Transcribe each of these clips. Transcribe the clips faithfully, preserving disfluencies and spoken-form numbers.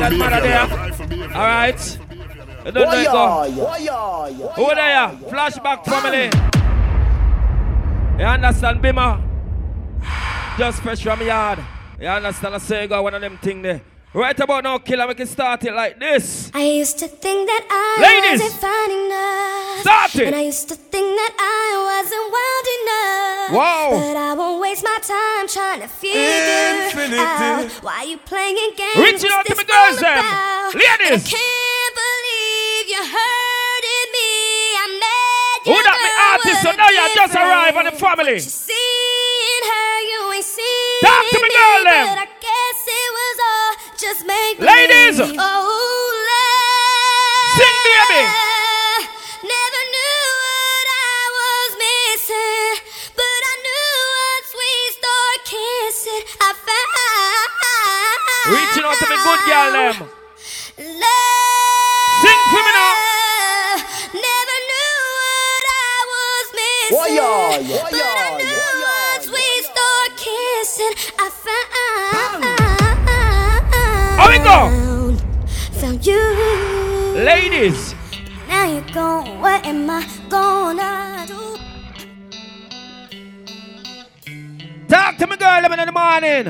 Alright. Who there? Flashback family. You understand, Bima? Just fresh from the yard. You understand, I say you got one of them things there. Right about now, killer, we can start it like this. I used to think that I Ladies. wasn't fine enough. Start it. And I used to think that I wasn't wild enough. Wow. But I won't waste my time trying to figure Infinity. out why you playing games. Reaching out to the girls then. Ladies. I can't believe you hurting me. I made you. Who that me artist? So now you just arrived on the family. What you seeing her, you ain't seeing Talk to me, girl, then. But I guess it was all just make Ladies. Me. Oh, love. Sing, baby. Never knew what I was missing, but I knew once we start kissing, I found. Reaching out to me, good girl, them. Love. Sing for me now. Never knew what I was missing, why y'all, why y'all, but I knew why y'all, once we start kissing, I found. Oh, we go. Found you. Ladies. Now you're gone. What am I gonna do? Talk to me, girl, eleven in the morning.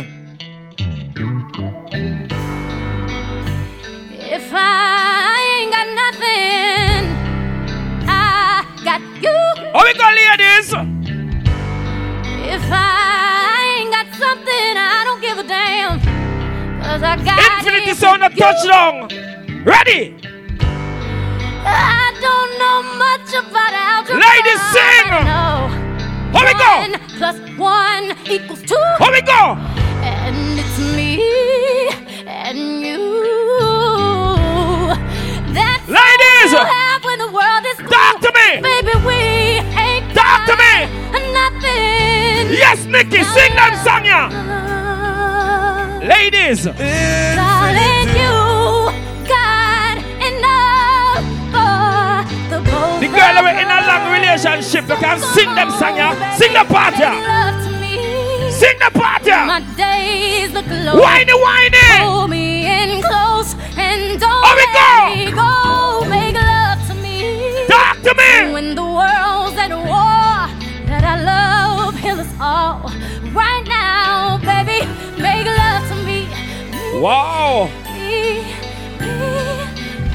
If I ain't got nothing, I got you. Oh, we go, ladies. If I ain't got something, I don't give a damn. Infinity sound a touchdown. Ready? I don't know much about algebra. Ladies, sing. Here we go. Plus one equals two. Here we go. And it's me and you. That's Ladies, all you have when the world is cool. Talk to me. Baby, we ain't Talk to me. Nothing. Yes, Nikki, sing them song, yeah. Ladies, darling, you got enough for the both. The girl are in a long relationship. You can sing them song, yeah. Sing the part, yeah. Sing the part, yeah. My days look low. Whiny, whiny. Hold me in close and don't let me go. Make love to me. Talk to me. When the world's at war, that I love heal us all. Right now, baby, make love to me. Wow. Me, me,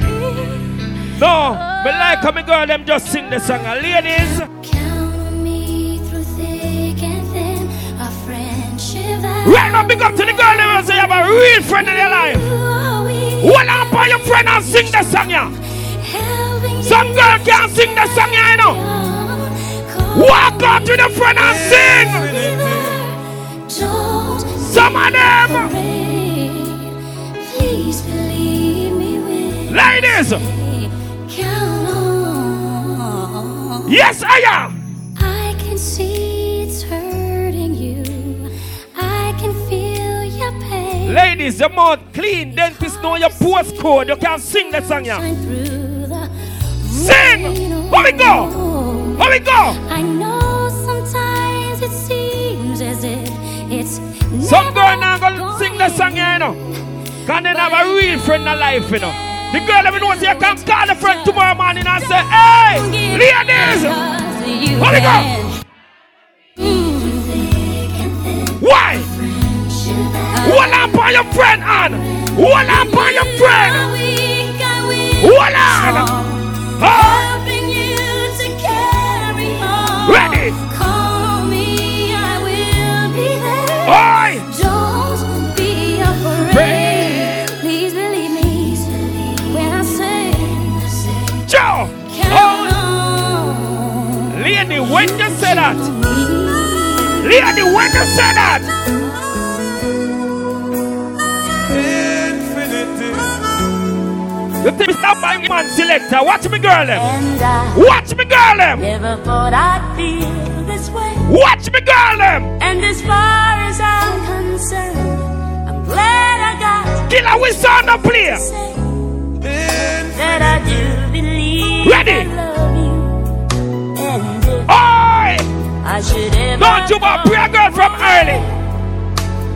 me. No, but like how me girl them just sing the song. Ladies. Count on me through thick and thin. Our friendship. Right now, big up to the girl them and say you have a real friend in your life. Hold up on your friend and sing the song, yeah. Some girl can't sing the song, yeah, you know. Walk out with a friend and sing. Some of them, please believe me when ladies, count on. Yes, I am. I can see it's hurting you. I can feel your pain. Ladies, your mouth clean. Dentist know your postcode. You can sing that song, yeah. Sing. Here we go. Here we go. I know sometimes it seems as if. It's some girl now gonna sing the song, you know. Can they have a real friend in life, you know? The girl even knows you can call a friend tomorrow morning and say, hey, ladies, here we go. Why? Hold up on your friend, Ann. Hold up on your friend. Hold on. Huh? Ready? Oi! Don't be afraid. Please believe me when I say, Joe! Oh! Lady, when you say that? Lady, when you say that? Infinity. You think it's not my man selector? Watch me, girl, them. Watch me, girl, them. Never thought I'd feel. Watch me, girl, them. And as far as I'm concerned, I'm glad I got Killer, we sound a player. That I do believe. Ready? I love you. And if I should ever don't you want prayer, girl, from early.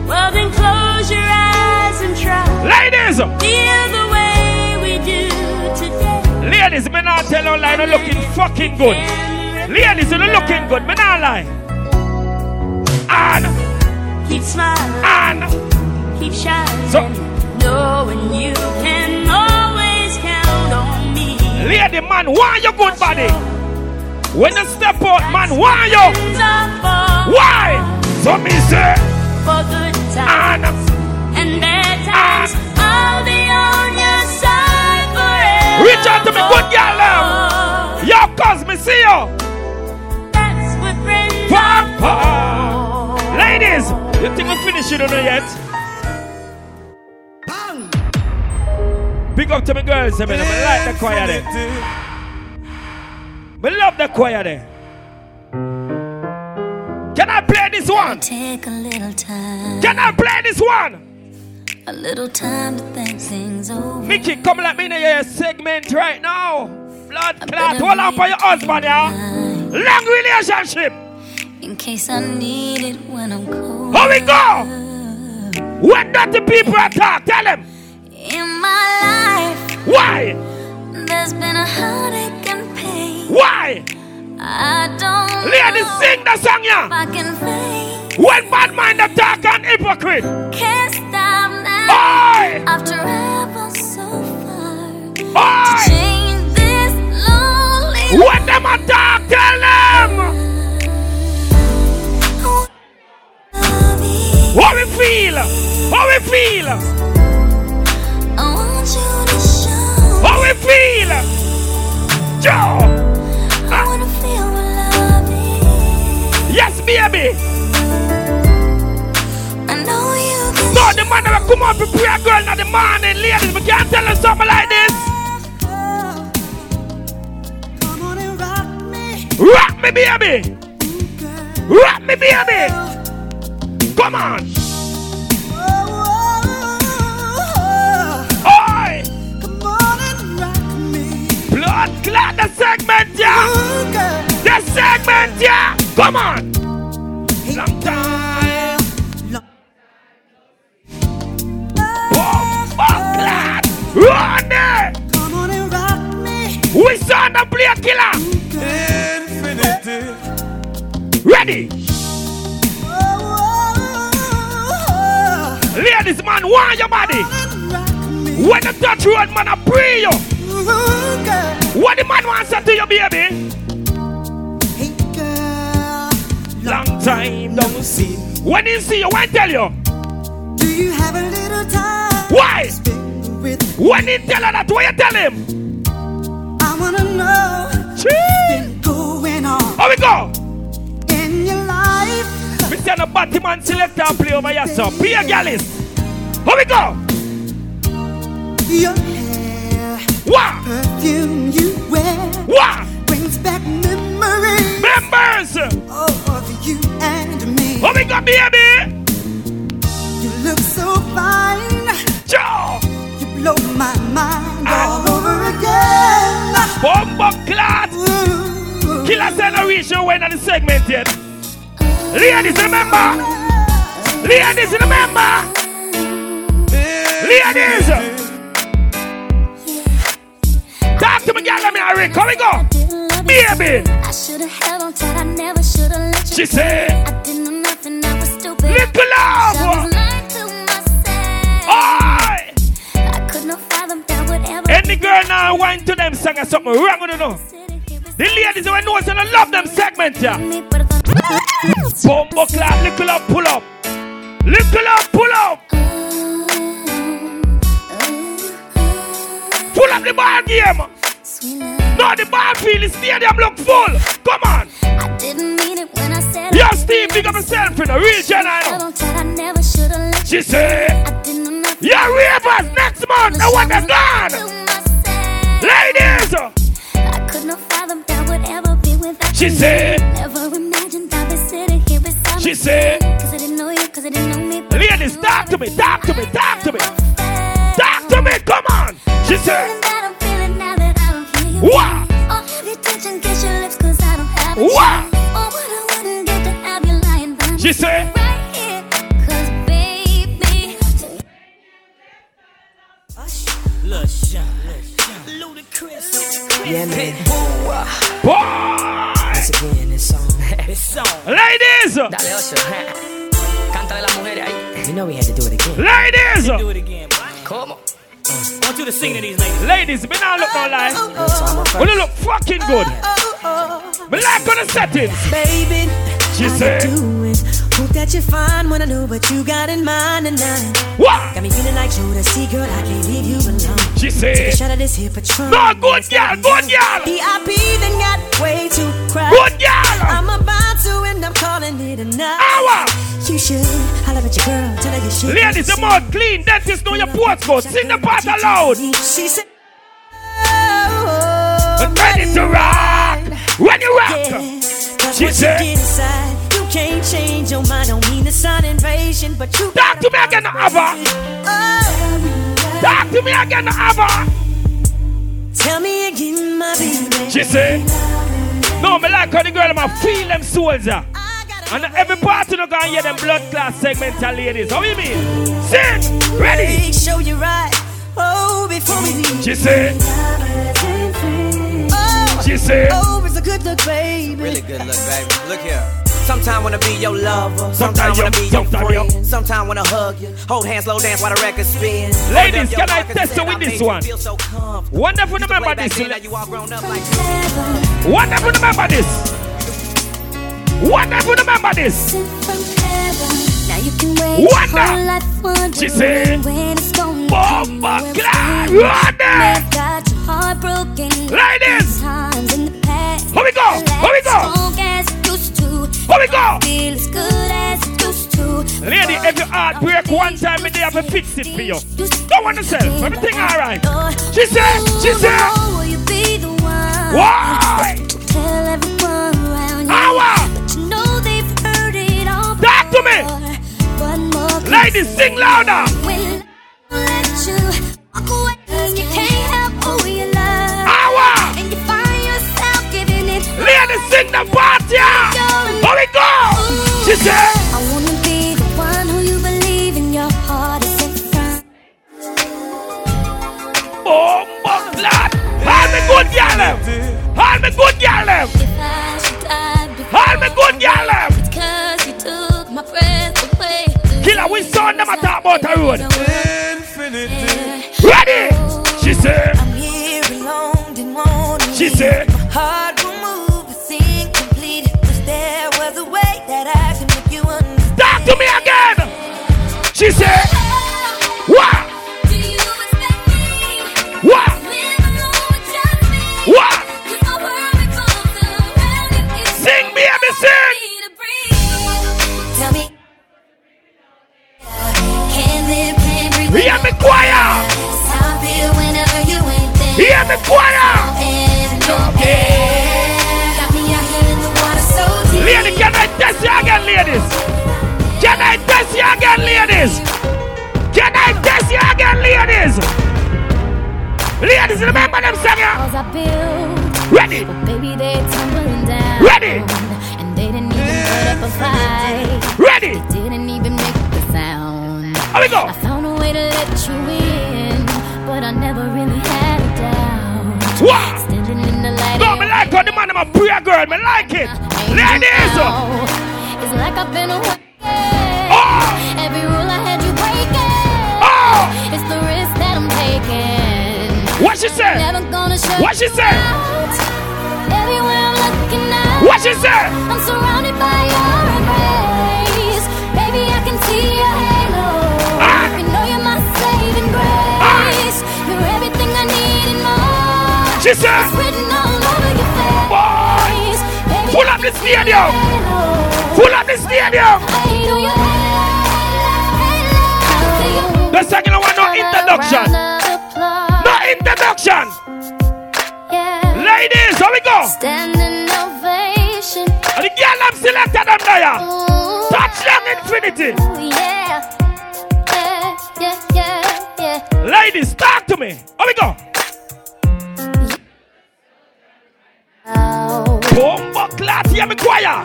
Well, then close your eyes and try. Ladies. Listen. Here's the way we do today. Ladies, men not tell you lie, no looking fucking good. Ladies, you no looking good, men not lie. And keep smiling. And keep shining. So knowing you can always count on me. Lady, man, why your good body? When you step out, man, why you? Why? So me say. For good times. And bad times. I'll be on your side forever. Reach out to me, good girl, love. Yo, cause me see you. That's what friends are for. Ladies, you think we finish it or not yet? Bang. Big up to me girls, I mean, I like the choir there. We love the choir there. Can I play this one? Take a little time. Can I play this one? A little time to think things over. Mickey, come let me in your segment right now. Blood clot, hold on for your husband, yeah. Long relationship. In case I need it when I'm cold. Here we go. When dirty people attack, tell them. In my life. Why? There's been a heartache and pain. Why? I don't ladies sing the song, yeah. When bad mind attack and hypocrite. Can't stop now. I've traveled so far. Oi. To change this lonely. When them attack, tell them. How we feel? How we feel? I want you to show. How we feel? Joe. Yes, baby. I know you can. No, the man that come up and pray a girl in the morning, ladies, we can't tell her something like this. Girl, come on and rock me. Rock me, baby. Girl, rock me, baby. Come on. Oh, oh, oh, oh. Oi. Come on and rock me. Blood clot the segment, yeah. Ooh, the segment, yeah. Come on! Long time! Long time! Oh, fuck that! Run there! Come on and rock me! We saw the player killer! Infinity! Ready! Oh, oh, oh, oh. Ladies, man, why your body? When the touch road, man, I pray you! Ooh, what the man wants to do, you baby? Long time don't see. When you see you, when tell you? Do you have a little time? Why? When you tell her that, why you tell him? I wanna know what's been going on. Here we go. In your life. Mister the Batman selector play over here, sir. Be a gallus. Here we go. Your hair. What? Perfume you wear. What? Brings back memories. Members. Oh, of you and me. Oh, we got baby. You look so fine. Joe. You blow my mind and all over again. Bomba clad. Killer generation went on the segment yet. Ladies, remember. Ladies, remember. Ladies. Talk to me, girl. Let me hurry. Come we go. Baby. I should have held on tight, I never should have let you. She said, I didn't know nothing, I was stupid. Little love. I was lying to myself. Aye. I could not fathom that whatever. Any girl now whine to them singing something wrong with you know. The ladies who know us and I love them segment, yeah. Bumbo clap, little up, pull up. Little up, pull up. Pull up the ball game. No, the ball field, the stadium look full. Come on. I didn't mean it when I said. Yo, Steve, pick up yourself in the region, I know. She said, yeah, we have us next month. I want them gone. Ladies. I could not fathom that would ever be without. She said, never imagined that we sitting here beside. She said, cause I didn't know you, cause I didn't know me. Ladies, talk to me, talk to me, talk to me. Talk to me, come on. She said, wah! Oh, have attention, kiss your lips, cause I don't have a wah! Oh, but I wouldn't get to have you lying by me. She said, right here, cause baby. Lil Sean, Ludacris, yeah, man. Once again, it's on. It's on. Ladies! Dale, Usher. Cántale las mujeres ahí. You know we had to do it again. Ladies! Do it again. Come on. I want you to sing to these ladies. Ladies, me not look no lie. We don't look fucking good. Me like on the settings. Baby, she said. Hope that you find when I know what you got in mind tonight. What? Got me feeling like Judas. See, girl, I can't leave you alone. She said, shut up this here Patron. No, good girl, good girl. P I P then got way too crowded. Good girl. I'm about to end up calling it a night. Hour. You should holler at your girl. Tell her you should. Ladies, the more clean. Dentist know your postcode. Sing the part aloud. She said, oh, I'm ready to rock. When you rock. Yeah, she said, can't change your mind, don't mean it's an invasion, but you talk to me again, the other. Oh, talk to me again, the other. Tell me again, my baby. She said, no, me like how the girl, I feel them soldier. And every part you know, gonna hear them blood class segmental ladies. How you mean? Sing, ready. Show you right. Oh, before we leave. She said, oh, she said, oh, it's a good look, baby. Really good look, baby. Look here. Sometimes wanna be your lover, sometimes wanna be your friend, sometimes wanna hug you, hold hands, slow dance while the record spins. Ladies, can I test you with this one? Wonderful, remember this. Wonderful, remember this. Wonderful, remember this. Wonder. She said, Bomba Clan, Wonder. Ladies, here we go, here we go. Here we go! Lady, every heart break one time a day, I have to fix it for you. Don't want to sell, everything alright. She said, she said, why? Hour! Talk to me! Ladies, sing louder! Hour! Ladies, sing the party! Here we go! She said, I wanna be the one who you believe in your heart is in front. Oh my God! All me good yallem! All me good yallem! All me good yallem! It's cause you took my breath away. Killer, we saw them at that motor road. Infinity. Ready! She said, I'm here alone, didn't want to leave. She said, my heart will move. There was a way that I could make you understand. Talk to me again. She said, what? Do you respect me? What? Live alone with just me. What? Cause my world revolves around you. Sing, baby, sing. Tell me. Can't live, can't breathe. Hear me choir. Stop here whenever you ain't there. Hear me choir. No pain. Ladies, can I test you again, ladies? Can I test you again, ladies? Can I test you again, ladies? Ladies, remember them songs. Ready? Ready? And they didn't even put up a fight. Ready? They didn't even make the sound. Here we go. I found a way to let you in, but I never really had a doubt. What? Standing in the light. No, me like how the man I'm a prayer girl. Me like it. Ladies! It's like I've been away. Oh. Every rule I had you breaking. Oh. It's the risk that I'm taking. What she said? Never gonna show. What she said? Everywhere I'm looking at. What she said? I'm surrounded by your embrace. Baby, I can see your halo. Ah. You know you're my saving grace. Ah. You're everything I need and more. She said. It's written all over your face. Oh. Pull up the stadium! Pull up the stadium! The second one, no introduction! No introduction! Ladies, here we go! And the girl I'm selected them there! Touchdown Infinity! Ladies, talk to me! Here we go! Bomba class, hear me choir.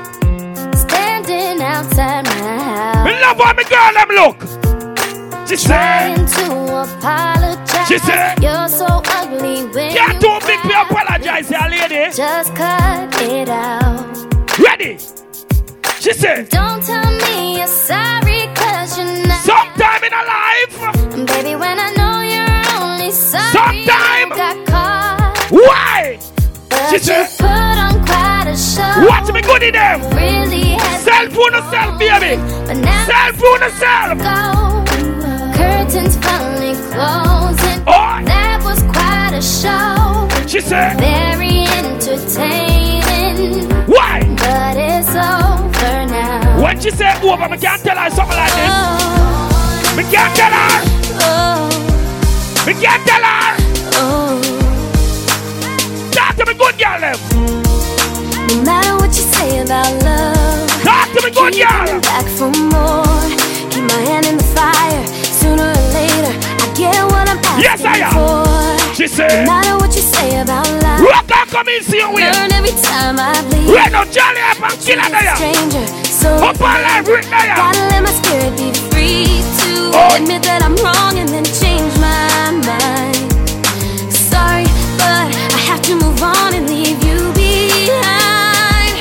Standing outside my house. Me love how me girl them look. She said, to apologize. She said, you're so ugly when yeah, you don't make me apologize, yeah, lady. Just cut it out. Ready? She said, don't tell me you're sorry, cause you're not. Sometime in her life, baby, when I know you're only sorry. Sometime you got caught. Why? But she said, put on quite a show. Watch me good in them. Really self on yourself, baby. Self on yourself. Go. Curtains finally closing. Oh. That was quite a show. She said, very entertaining. Why? But it's over now. When she said over, I can't tell her something like this. Oh. I can't tell her. Oh. I can't tell her. Oh. Talk to me good, y'all. No matter what you say about love. Talk to me good, y'all. Keep coming back for more. Keep my hand in the fire. Sooner or later, I get what I'm asking yes, I am. For. She said, no matter what you say about life, rock out, come in, see you win. Learn every time I bleed. Right now, Charlie, I'm a killer now. So up on life right now. Gotta let my spirit be free to oh. admit that I'm wrong and then change my mind. Sorry, but I have to move on and leave you behind.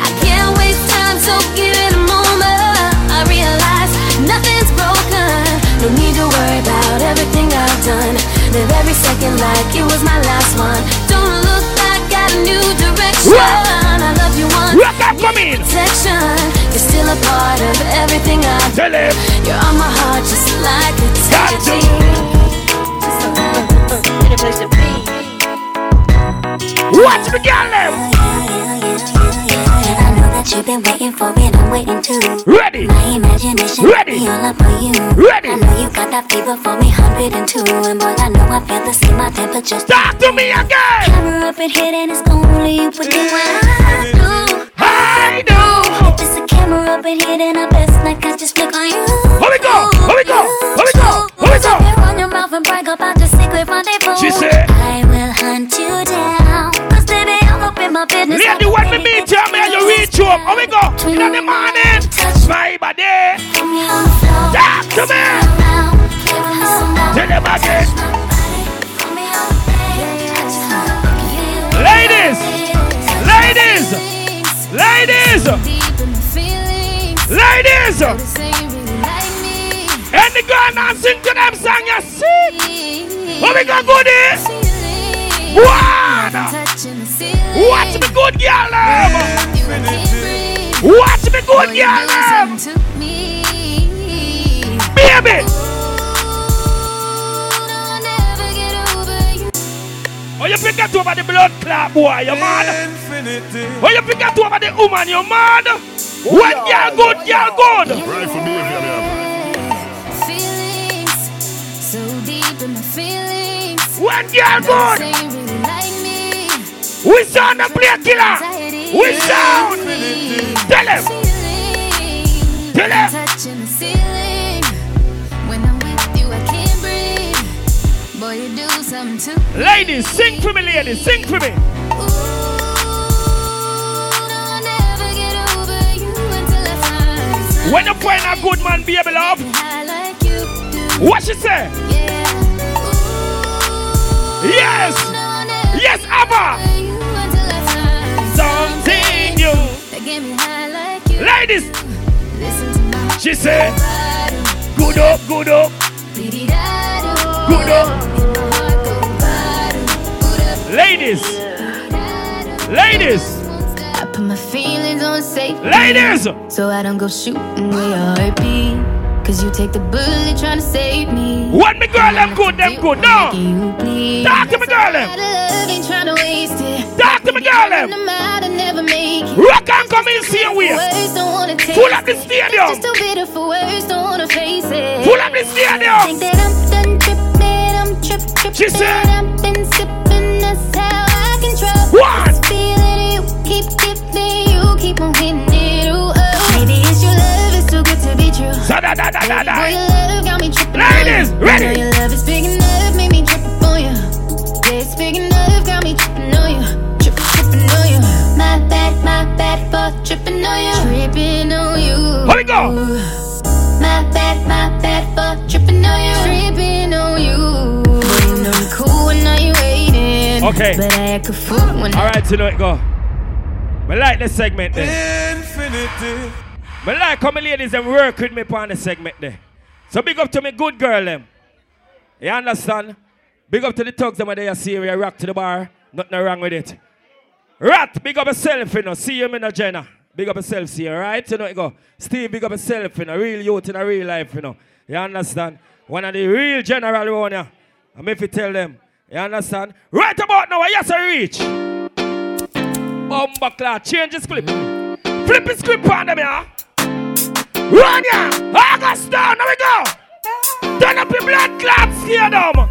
I can't waste time, so give it a moment. I realize nothing's broken. No need to worry about everything I've done. Live every second like it was my last one. Don't look back, got a new direction. Rock. I love you once. Rock up for me. Protection. You're still a part of everything I've done. You're on my heart just like a tattoo. Watch me get them. I know that you've been waiting for me. Waiting too. Ready. My imagination. Ready. Be all up for you. Ready. I know you got that fever for me, one hundred two. And boy, I know I feel the same. My temperature. Talk to me again. Camera up and hit, and it's only with you. I do. I do. Just a camera up and hit, and I best like I just look on you. Here we go. Here we go. Here we go. Here we go. Run your mouth and brag about your secret rendezvous. She said, I will hunt you down. Cause baby, I'm up in my business. Let the one with me. Tell me how you reach you. Here we go. In the morning, touch my body. Talk to me. Tell them again. Ladies, ladies, ladies, ladies. And the girl now sing to them song, you see. What we gonna go there? One. Watch me good, girl, love. Watch me good, oh, y'all love me. Baby. Oh, you pick up over the blood clot, boy, you mad. Oh, you pick up over the woman, you mad. What y'all good, y'all good. Right for me, feelings so deep in my feelings. What y'all good. We sound a play killer. We sound. Tell him! Tell him! Touching the ceiling. When I'm with you, I can't breathe. Boy, you do something to me. Ladies, sing for me, ladies, sing for me. Ooh, don't ever get over you until I find you. When you find a good man, be able love. Like you do. What she say? Yeah. Ooh, yes! Yes, Abba! Something new. Ladies, she said, good up, good up, good up. Ladies, ladies, I put my feelings on safe. Ladies, so I don't go shooting with your heartbeat. Cause you take the bullet trying to save me. What me girl, them good, them good, no. Talk to me girl, them. Talk to me girl, them. Rock and come in, see you with. Full up the stadium. Full up the stadium. She said, what? Da, da, da, da, da. Boy, your love got me tripping. Ladies, ready. Your love is big enough, made me trip on you. It's big enough, got me tripping on you. Tripping, tripping on you. My bad, my bad, for tripping on you. Tripping on you. Let it go. My bad, my bad, for tripping on you. in, okay. But I could fool when all right, you know it go. I like the segment there. Infinity. I like how my ladies them work with me on the segment there. So big up to me good girl them. You understand? Big up to the thugs them when they see you rock to the bar. Nothing wrong with it. Rat, big up yourself, you know. See you in a Jenna. Big up yourself, see you, right? You know it go. Steve, big up yourself, you know. Real youth in a real life, you know. You understand? One of the real general around here. I'm if you tell them. You understand? Right about now, yes, I reach. Bumba clad, change the script. Flip the script on them, yeah. Run, yeah. August down, now we go. Turn up the blood clad stadium.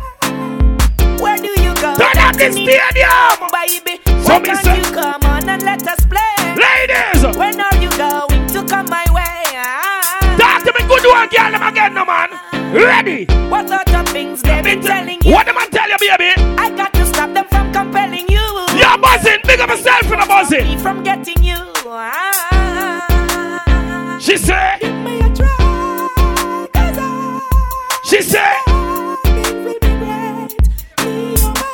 Where do you go? Turn up the stadium. Baby, so why can't you come on and let us play? Ladies, when are you going to come my way? Ah. Talk to me good one, girl, them again, no man. Ready? What sort of things they've been telling you? What am I tell you, baby? I got to stop them from compelling you. You're buzzing, big up yourself in a buzzing. Me from getting you. Ah. She said, give me a try, cause I she said, it will be great. Me, oh my.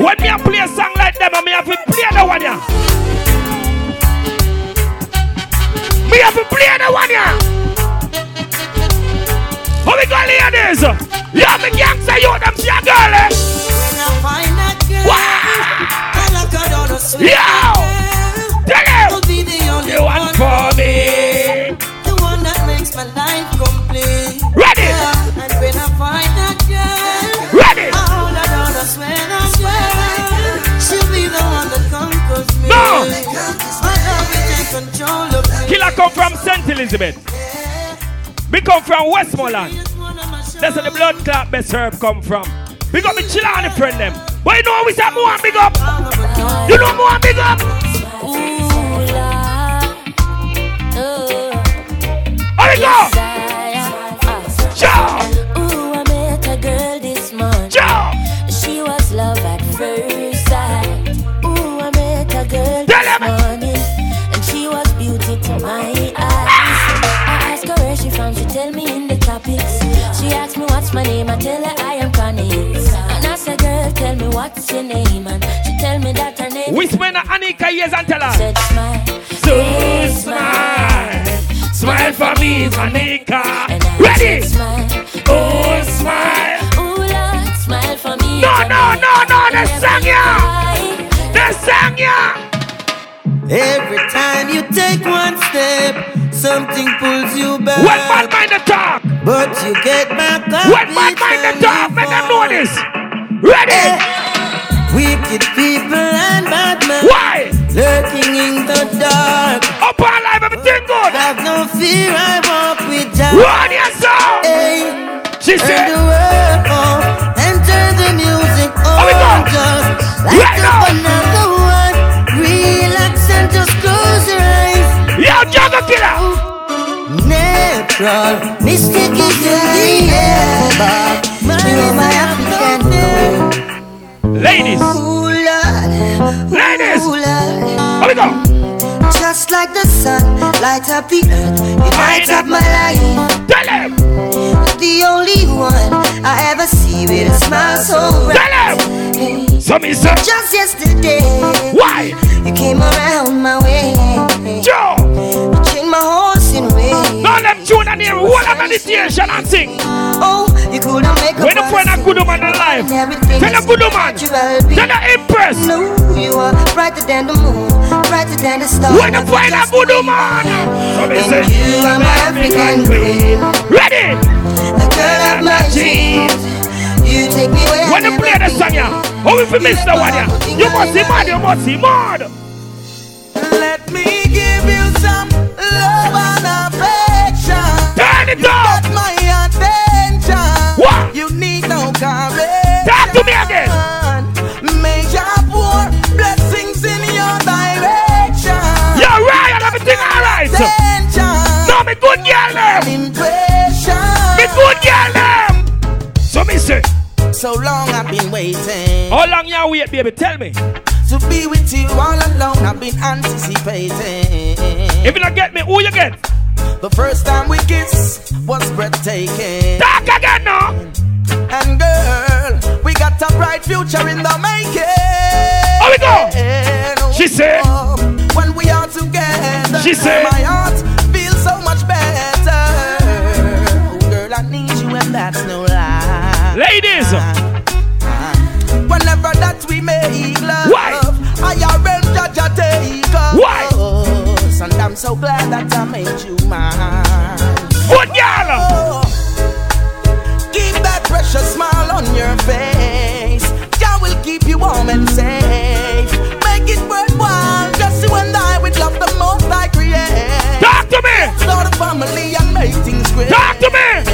When me a play a song like them, I me have to play the one here. Me have to play the one here. How we gonna hear this? Yeah, me gangster, you them see a girl, eh? When I find that girl, wow! Yo! Tell him! Be the only you one for me. The one that makes my life complete. Ready! Yeah. And when I find that girl, ready! I hold her down, I swear, I swear. She'll be the one that conquers me. No! My love will take control of me. Killer come from Saint Elizabeth. We come from Westmoreland. That's where the blood clot best herb come from. Big up me chill on the friend them. But you know we say more and big up. You know more and big up. Here we go. Job. Ooh, I met a girl this month. Job. She was love at first sight. Ooh, I met a girl this morning. And she was beauty to my she tell me in the topics. She asked me what's my name. I tell her I am Panis. And I said, girl, tell me what's your name. And she tell me that her name. Whisper na Anika yes and tell her. Said smile, so smile, smile, smile for me, Anika. Ready? Smile, oh smile, oh Lord, smile for me. No, no, no, no, the song ya, the song ya. Every time you take one step, something pulls you back. One man mind the talk, but you get back up. One man mind the talk, and I know this. Ready? Yeah. Wicked people and bad men. Why? Lurking in the dark. Up all life, everything good. Have no fear, I walk with Jah. Run your song. Hey, she said. Turn the world on and turn the music on. We go. Just light right up now. Another one. Relax and just close your eyes. Yo, Jugga Killer! Natural, mystic is in the air, but my African girl. Ladies! Ooh, Lord. Ladies! Ooh, Lord. Here we go! Just like the sun, light up the earth, it lights up my life. Tell him! The only one I ever see with a smile so bright. Tell him! Hey, so me, sir. Just yesterday, why? You came around my way. Joe! My horse in way. Now them tune and hear all of meditation and sing. Oh, you couldn't make a when you find a good woman alive, tell a good woman, tell a impress. No, you are brighter than the moon, brighter than the stars. When you find a good woman, so and you are my African queen. Ready? The girl of my dreams. You take me where when you play the song, yeah. How if you miss the one, yeah? You must be mad, you must be mad. Let me give you some love and affection. Turn it up. You got my attention. What? You need no correction. Talk to me again. Major pour blessings in your direction. You're right and everything all right. No, me good girl them. Me good girl them. So me say. So long I've been waiting. How long you wait, baby? Tell me. To be with you all alone, I've been anticipating. If you don't get me, who you get? The first time we kissed was breathtaking. Talk again now. And girl, we got a bright future in the making. How we go? She said, when we are together, she said, my heart feels so much better. Girl, I need you and that's no lie. Ladies, whenever that we make love, why? I arrange that you take us. Why? And I'm so glad that I made you mine. What y'all? Keep that precious smile on your face. God will keep you warm and safe. Make it worthwhile. Just you and I, we love the most I create. Talk to me. Start a family and make things great. Talk to me.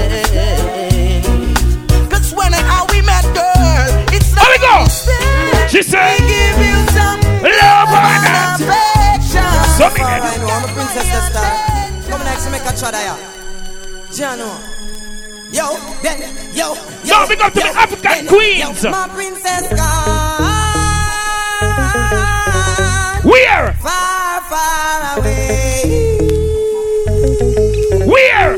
Cause when and how we met, girl, it's not a mistake. She said, we give you some love and affection. So I know I'm a princess this time. Come next to make a chadaya. Jano. Yo, then, yo, yo, yo, big up to yo, the African then, queens. Yo, my princess God. Where? Far, far away. Where?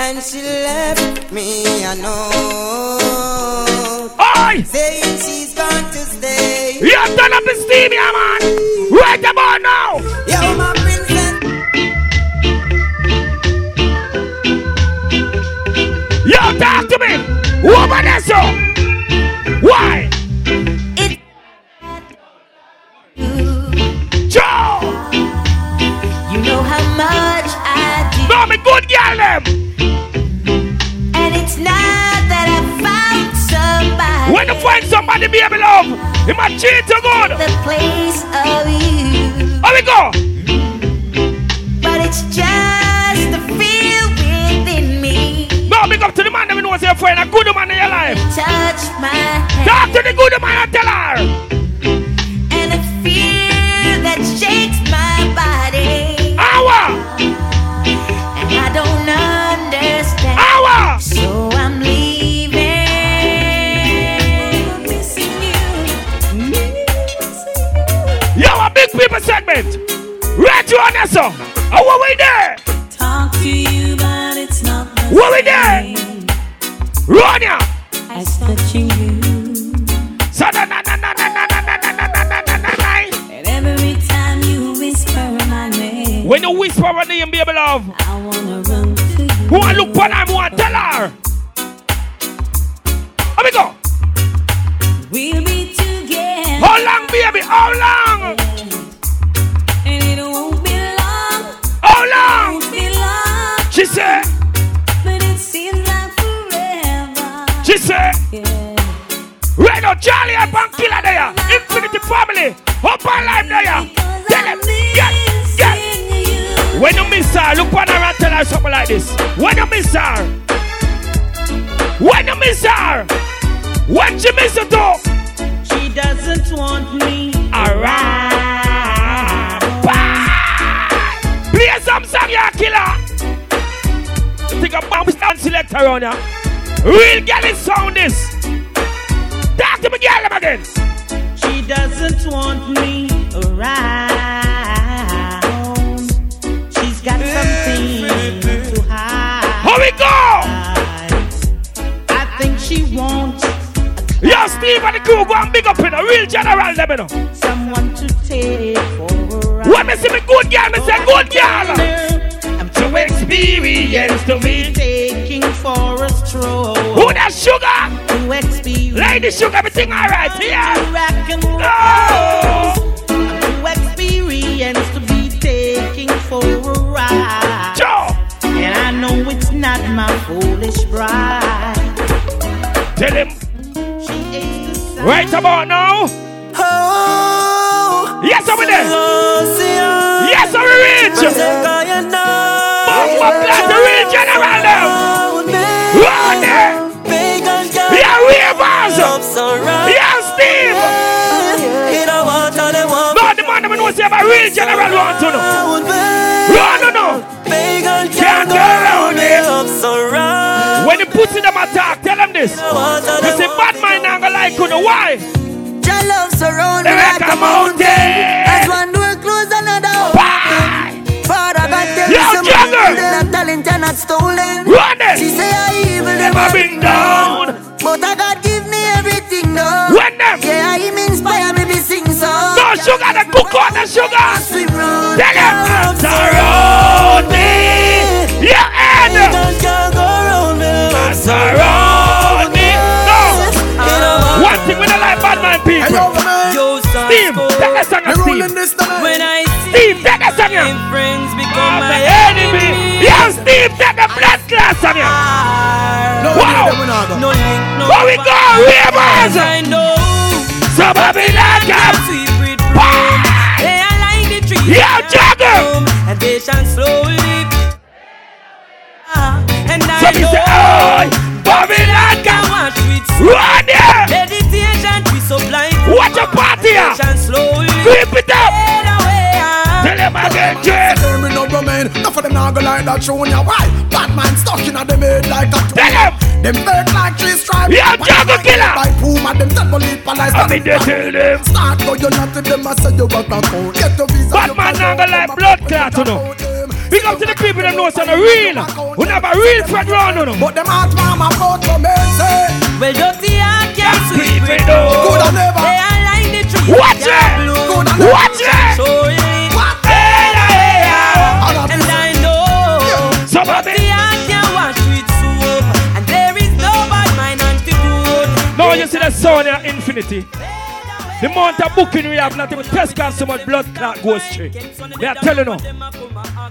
And she left me, I know. Oi! Saying she's going to stay. You have done up the steam, yeah, man. Right about now. Yo, my princess. Yo, talk to me! Woman, that's so! Why? It... Joe! You know how much I do. No, me good girl, them! And it's not that I found somebody. When you find somebody, baby love, you might cheat too good. The place of you. Here we go! But it's just the feel within me. Big up to the man that knows your friend, a good man in your life. Touch my hand. Talk to the good man and tell her. And a fear that shakes my body. Hour. And I don't understand. Hour. So I'm leaving. Missing you. Missing you. Yo, a big people segment. Right to on that song. Oh, what we there? Talk to you, but it's not. What we there? Run ya! I touching you. So na na na na na na na na na na na na na. And every time you whisper my name. When you whisper my name, baby love. I wanna run to you. Who I look for? I wanna tell her. Here we go. We'll be together. How long, baby? How long? And it won't be long. How long? It won't be long. She said. She said, right now, Charlie up and killer there. Infinity family, up and live there. Tell them, get, get. When you miss her, look on her and tell her something like this. When you miss her, when you miss her, when she miss her too. She doesn't want me. Alright. Play some song, you killer. Think a bomb stand select around here. Real girl is sound this. Talk to me girl again. She doesn't want me around. She's got something to hide. Here we go. I think she wants. Yo, Steve and the crew go and big up in a real general level. Someone to take for a ride. What me see me good girl, me say good girl. I'm too experienced to be taking for a stroll. Who that sugar? Lady sugar, everything alright here. Yeah. No. I'm too experienced to be taking for a ride. Joe. And I know it's not my foolish bride. Tell him. Right about now. Oh, yes, I'm in there. Yes, I'm rich. Bump up the real general now. Run there. Yeah, Weavers. Yeah, Steve. No, the man that knows you have a real general want to know. Run or no. Can't go around it. When you put in them attack, tell them this. You say bad mind now. Why? Your love surround me like a mountain. As one door closes another open. Father God, there is a man that talent and not stolen. She say I evil, them never been down. But I God give me everything now. When them? Yeah, him inspire me to sing songs. No sugar, the cook on the sugar. Tell them I'm around me. Your head. You can't go around me. That's around me. No. One thing we don't like bad man people. Steve, take a song of Steve. When I Steve, take a song of friends become my enemy. Yeah, Steve, take a blood class on you. Wow. No link, no where we go, where was I know. So Babylon comes. They are like the trees. Yeah, juggle. And they shall slowly. And I know. Babylon comes. Run there. Meditation, we so blind. Watch a party here. Flip it up. Tell them again, Jay. Tell me no woman. Not for them now go like that show now. Why? Batman stuck in a them head like a tell them. Them bird like trees stripe. Yeah, Jago killer. By Puma, them dead bully palace. I mean they tell them. Start though you're not with them. I said you got back home. Get the visa. Batman now go like blood clot to them. Big up to the people them know it's on a real. We never real friend round on them. But them heart warm and proud for me say. Well dirty heart can't sweep it up. Coulda never. Watch it! Watch it! And I know somebody can watch it soon. And there is no bad mind on the good. Now you see the sound of Infinity. The amount of booking we have nothing but test card so much blood clot goes straight. They are telling you.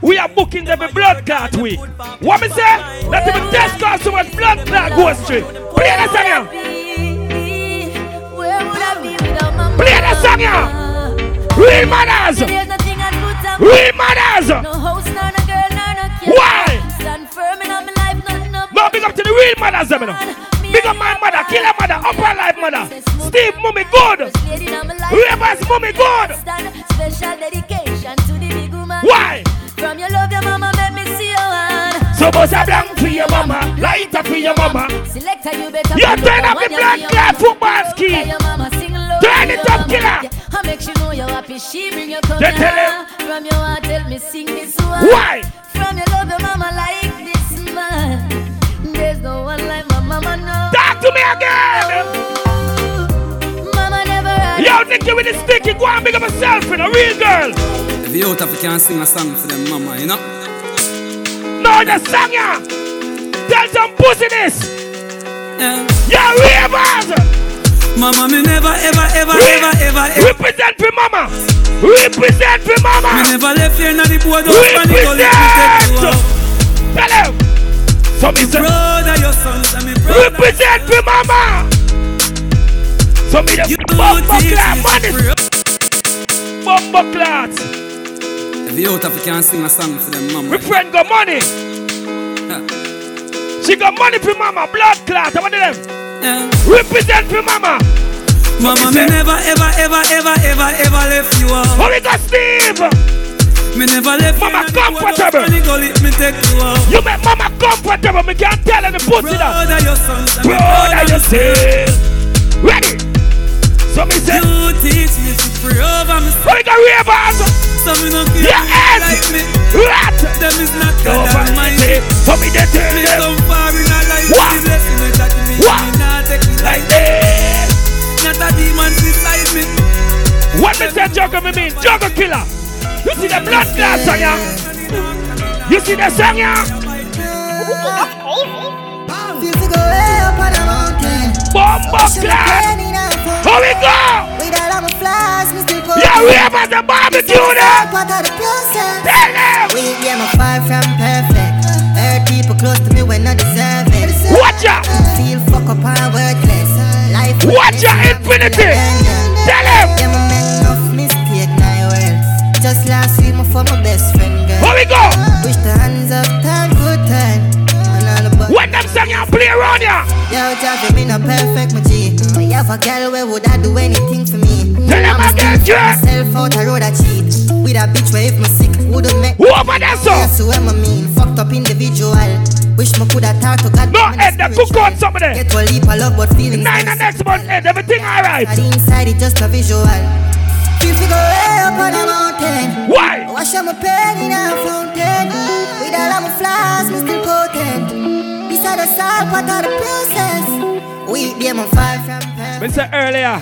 We are booking every blood clot week. What me say? Nothing but test card so much blood clot goes straight. Play the song here. Play the song, yeah. Real manners. Real manners. No host, no girl, no why? Stand firm in my life, no, no. No, big up to the real manners, them, you know. Big up my mother, kill her mother, up her life, mother. Steve, mommy, good. Reverse, mommy, good. Special dedication to the big woman. Why? From your love, your mama, let me see your hand. So, boss, I blank for your mama, light up for your mama. Selector, you better. You turn up the black clap football ski. Turn it up, killer. I make you know you're happy. She bring your come down. From your heart, tell me sing this one. Why? From your love, your mama like this man. There's no one like my mama, no. Talk to me again. Ooh, mama never had. Yo, Nicky with the stick, you go and big up yourself, you know, real girl. The old African sing a song for them mama, you know. No, the song, yeah. Tell some pussy this. Yeah, yeah ravers. Mama, me never, ever, ever, Re- ever, ever, ever. Represent for mama. Represent for mama. Me never left here, not the board of money. Represent. Tell him. So me say. Represent for mama. So me the bumbo clad money. Bumbo clad. The out of can sing a song for them mama. My friend got money. Huh. She got money for mama. Blood clad. I want them. Yeah. Represent for mama. Mama, me never, ever, ever, ever, ever, ever left you out. Holy God, Steve. Me never left mama you out. Mama comfortable. Me take you out. You make mama comfortable. Me can't tell any pussy now. Brother, your son. Brother, your son. Ready? So me say. You teach me to pray over me. Holy God, ravers. So me no kill you like me. Rat. Them is not God Almighty. So me they tell me them. What? What? Like this. Not a demon beside me. What me say juggle me mean? Juggle killer. You see the blood glass on ya. You see the song ya. Bombo glass. Here we go. Yeah, we have at the barbecue there. Tell them. We get my fire from perfect. Heard people close to me when I deserve it. Watch out. Feel fuck up and worthless. Life watch out, Infinity. Tell him. Yeah, my man off mistake now. Just last week, my former best friend girl. Here we go. Push the hands up, time, good time. When them song you play around ya. Yeah, Javi, me not perfect, my G. But you have a girl where would I do anything for me? Tell him I get you. Myself out a road I cheat. With a bitch where if my sick wouldn't make. Who over there so? That's who am I mean. Fucked up individual. Wish me could have talked to God. No, Ed, the cook on somebody. Get to leap a love, but feeling nine and next month, Ed, everything alright. But inside it's just a visual. Feel we go way up on a mountain. Why? Wash out my pain in a fountain. With all of my flaws, me still potent. This are the salt, what are the process? We be my five from past. We said earlier,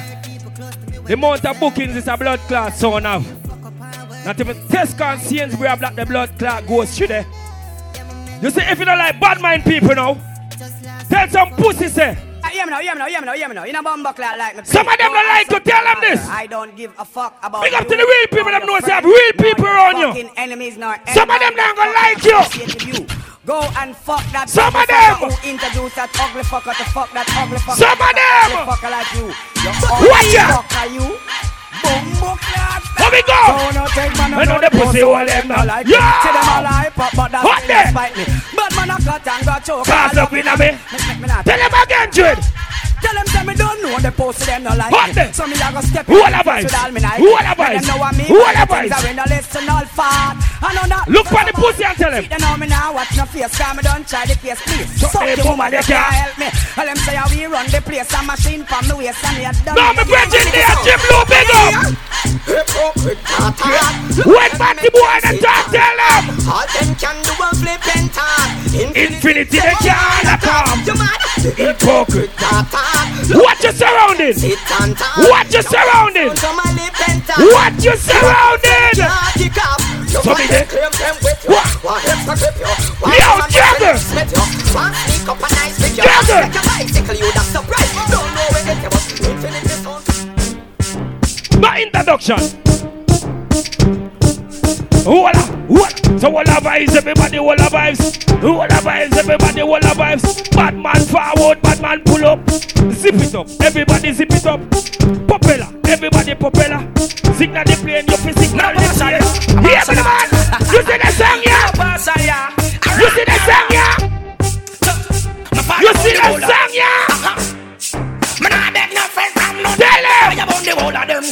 the amount of bookings is a blood clot, so now. Not even Tesco scenes we have like the blood clot goes through there. You see, if you don't like bad mind people now, tell some pussy say. Hear me now, hear me now, hear me now, hear me now. You know bomb clock like me. Some of them don't like to tell them this. I don't give a fuck about you. Big up to the real people, them know they have real people around you. Enemies, no enemies. Some of them don't gonna like you. Go and fuck that. Some of them who introduce that ugly fucker to fuck that ugly fucker. Some of them fucker like you. What you? Fucker you. Bomb clock. Here we go. I know the pussy all them now. Yo. What the? But man I got and got choke. Pass up inna me. Tell them again, Jude. Tell them that me don't know the post them no like it. So me I go step in. Who all vibes? Who all vibes? Who all vibes? Look for the pussy and tell them. They know me now. Watch no face, 'cause me don't try the face, please. So the woman they can't help me. All them say how we run the place. A machine from the waist and me a dummy. No me bridging there, Jim Lou big up. When Matty boy the talk, tell them. All them can do a flip and turn. Infinity they can't come. Hypocrite. Watch your surroundings. Watch your surroundings. Watch your surroundings. So me there. What? Yo, Jagger. Jagger. My introduction. What? What? So all the vibes, everybody, all the vibes. All the vibes, everybody, all the vibes. Bad man forward, bad man pull up. Zip it up, everybody zip it up. Propeller, everybody propeller. Signal the plane, you can signal the plane. Hear me, man. You see the song, yeah? You see the song, yeah? You see the song, yeah? Tell him.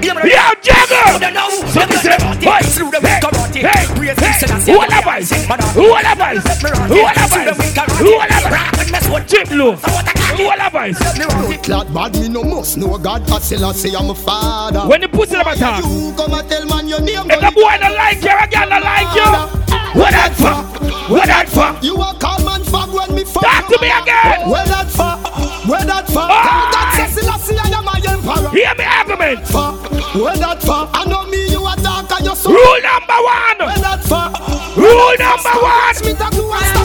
Here we go. Yo, Jagger! So we say, boy, hey, hey, hey, who all advice? Who all advice? Who all advice? Who all advice? Jim Lou, who all advice? Blood bad, me no must know God, I still say I'm a father. When the pussy about her, you come and tell man your name. If a boy don't like you, a girl don't like you. What that fuck? What that fuck? You a calm and fuck when me fuck. Talk to me again! What that fuck? What that fuck? That's a silly, I am my emperor. Hear me, argument! Fuck! Where that fuck? I know me, you are dark and you're so. Rule number one! Where that fuck? Rule number one!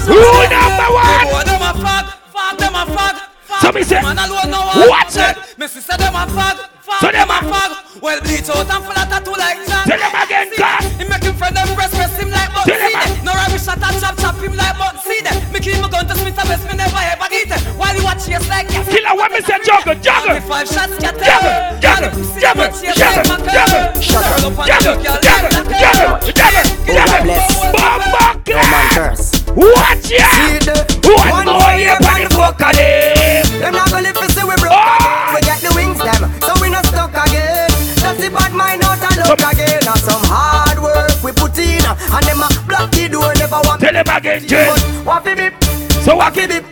Rule number one! What am I fuck? Fuck them a fuck! So me say, watch it! Me sister them a fuck! So them a fuck! Well, bleach out and full of tattoo like that. Tell them again, God! He make him friend them breast, press him like butt seed. No rubbish shot and chop, chop him like butt seed. Me keep my gun to Smith and best me never ever get it. While you watch yes like yes. Killer, when me say juggle, juggle! Five shots, get it! Jabber, jabber, jabber, jabber, jabber, jabber, jabber, Bomba class. Watch ya! One more year by the fuck of them. Them not gonna live to see we broke again. We get the wings them, so we not stuck again. That's the bad mind out and look again. Now some hard work we put in, and them a block the door never want. Tell them again, James. Waffy bip, so wacky bip.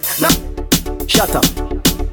Shut up,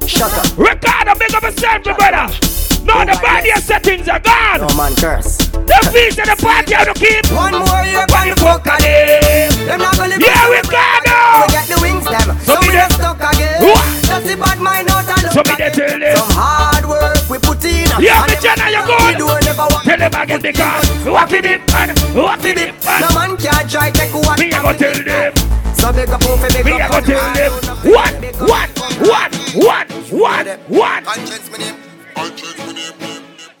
shut up. Ricardo, make up yourself, my brother. No, the body and settings are gone. No man curse. The feast of the party I to keep. One more year by the fuck of them. Them not gonna live. Yeah, we got them. We get the wings them. So we just stuck again. That's the bad mind out and look again. Some hard work we put in. Yeah, the channel you're going. Tell them again the car. What it is, man. What it is, man. No man can't try take what. Me I go tell them. So big up off and big up. Me I go tell them. What? What? What? What? What? What?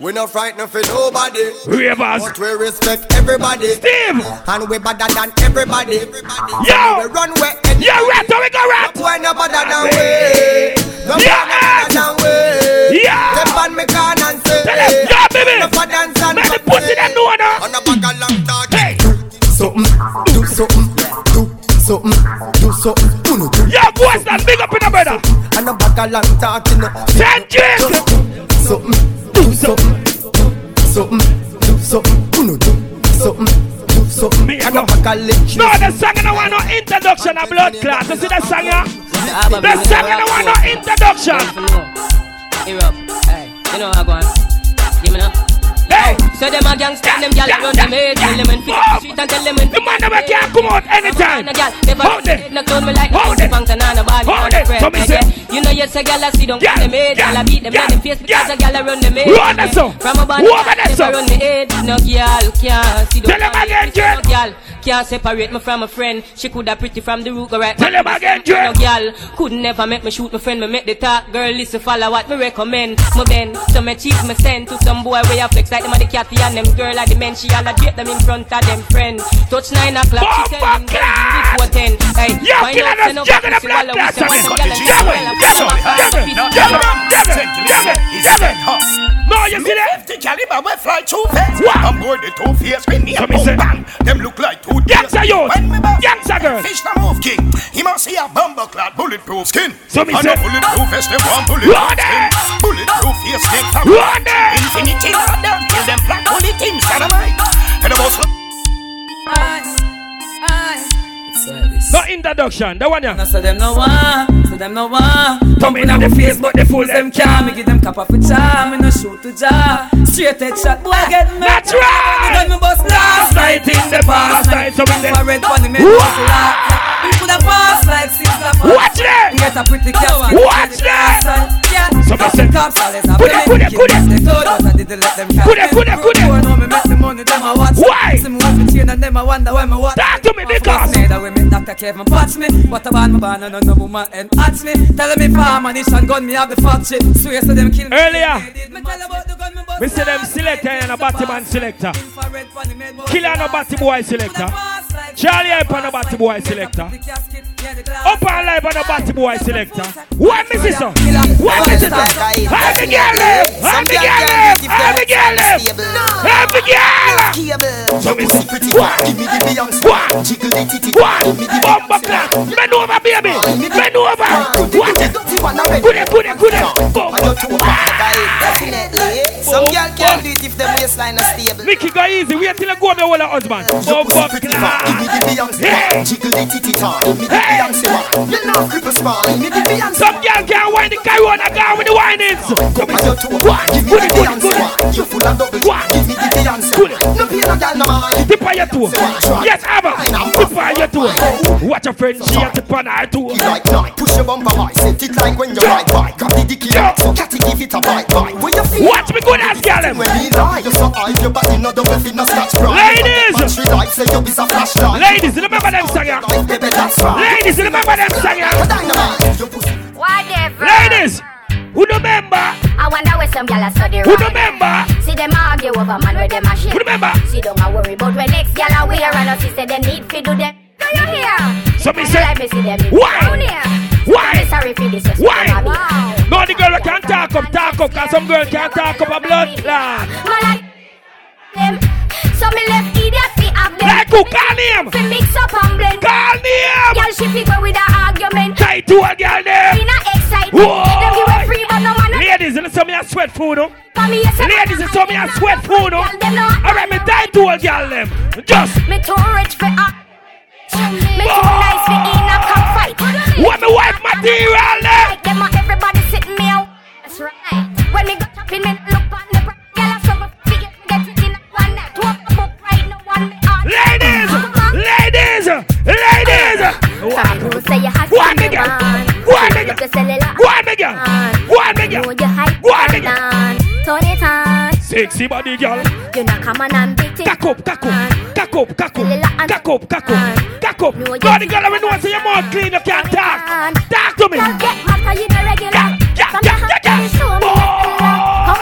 We no frightened for nobody. We but we respect everybody. Steve! And we better than everybody. everybody. Yo! We run where anybody. Yo, rat, we go rat! No boy no better than we. No boy no better than we. Yeah! Them band me can and say. Tell them, yo, baby! No for dance and make the pussy them know now. On the back a long dog. Hey! Something, do something, do something, do something. Yo, boys, that's big up in the brother. On the back a long dog. Thank you! Something, do something, something, do something, do something, do something. Me and no, the song I don't want no introduction of blood class. You see the song, yeah? The song I don't want no introduction. Hey, you know how I go on. Give me now. Hey, So them a gangsta, them gyal around them head. Tell them and fix the street and tell them and the man never can come out anytime. Hold it, no clone me like this. Hold it, so me say, you know you say gyal a see don't them head. Gyal a beat them in the face because a gyal around them head. Run that song, walk that song. No gyal can't see don't them head. No gyal can't separate me from a friend. She coulda pretty from the root go right. Tell them again, no gyal could never make me shoot my friend. Me make the talk, girl listen follow what me recommend. Me bend, so me cheat me send to some boy way I flex like them a the cat. And them girl at the men, she all a date them in front of them friends. Touch nine o'clock, oh, she tell them before ten. Hey, why not send up a piece of all of us? I want to get a no, you see that? fifty caliber, we fly two fence. I'm bored the two fierce, we need a bomb. Them look like two deers. When we back, fish the move king. He must see a bumble clad bulletproof skin. So me say, bulletproof vest, they want bulletproof skin. Bulletproof fierce, they come. Infinity, not them, kill them. Black bullet teams, and I'm right. And I'm also I, I. No introduction, that one, yeah. No, so them no one, so them no one. Come in on the face, but they fool them can't. Me give them cap off a charm, me no shoot to jar. Straight head shot, boy, get me. That's right. Then me bust last night in the past. Night, so me them. Red one, me make me put a pass like six o'clock. Watch them. Get a pretty girl. Watch them. So I said, put it, put it, put it. Put it, put it, put it. Why? Talk to me, because what about my banner, no, no woman, and ask me. Tell me, farm, and it's on gun, me have the fat shit. So yes, them kill me. Earlier, we said them selector and a Batman selector. Killer and a Batty Boy selector. Charlie up and a Batty Boy selector. Up and live and a Batty Boy selector. What, Missus Son? What, Missus Son? Have the girl left! Have the girl left! Have the girl left! Have the girl left! So me say, give me the Beyonce. What? Jiggle the titty. What? Bumba clap. Men over, baby. Men over. What? Put it, put it, put it. Definitely. Some girl can't do it if the waistline is stable. Mickey, go easy. Wait till I go with my whole husband. Bumba clap. Give me the Beyonce. Jiggle the titty. Give me the Beyonce. You know, cripple small. Some girl can't wind the Caruana down with the windings. Give me the Beyonce. You full of double. Give me the Beyonce. No pain, no girl, no mind. Tip on your toe. Yes, Abba. Tip on your toe. Watch your friend, she has tip on her toe. Like night, push your bumper high. Set it like when you ride by. Grab the dicky out, so catty give it a bite by. Watch me good ass, girl. When we lie, you so high, your body no double fit, no scratch pride. Ladies, ladies, remember them singing. Ladies, remember them singing. Whatever. Ladies. Who remember? I wonder where some gyal a study. Who remember? See them argue over man where them a shit. Who remember? See them a worry about where next gyal a wear and us. She said they need fi do them. Do you hear? So me say, why? Why? Sorry for this. Why? Wow. No, the girl can't talk up, talk up, cause some girl can't talk up a blood clot. Man, them. So me left idiot fi have them. Like who? Call him. Fi mix up and blend. Call him. Girl, she fi go with her argument. Tight to a girl there. We not excited. Them give a free. Ladies, and so me a sweat food, oh. Ladies, and so me a sweat food, oh. Alright, me die to all girl them. Just. Me too rich for a. Me too nice for in a confide. What me wife material them? Like them and everybody sitting me out. That's right. When me go shopping, me look on the bright girl. So me figure get it in one night. Walk a book right now, one night. Ladies, ladies, ladies. People say you have to be one. One nigga, one nigga, one nigga, one nigga. Turn it on, sexy body girl. You not come on and beat it. Cock up, cock up, cock up, cock up, cock up, cock up, cock up. No, the girl I know say your mouth clean, you can't talk. Talk to me. Girl get hotter, you not regular. Yeah, yeah, yeah, yeah.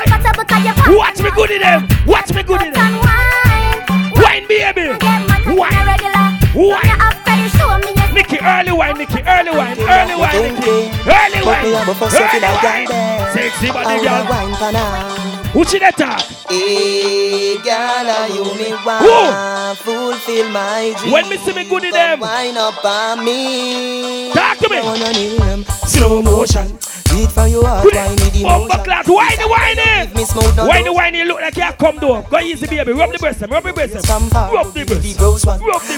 Comfortable 'cause you hot. Watch me good in them. Watch me good in them. Wine, baby. Wine, wine. Nikki, early wine, Nikki, early wine, early wine, Nikki, early wine, early wine, sexy body girl. Who she that talk? Hey, girl, you me want fulfill my dream. When me see me good in them, wine up on me. Talk to me. Slow motion. Beat for you up, wine with the motion. Bumper class, whiny, whiny. Whiny, whiny, look like you come down. Go easy, baby, rub the breast, rub the breast, rub the breast, rub the breast.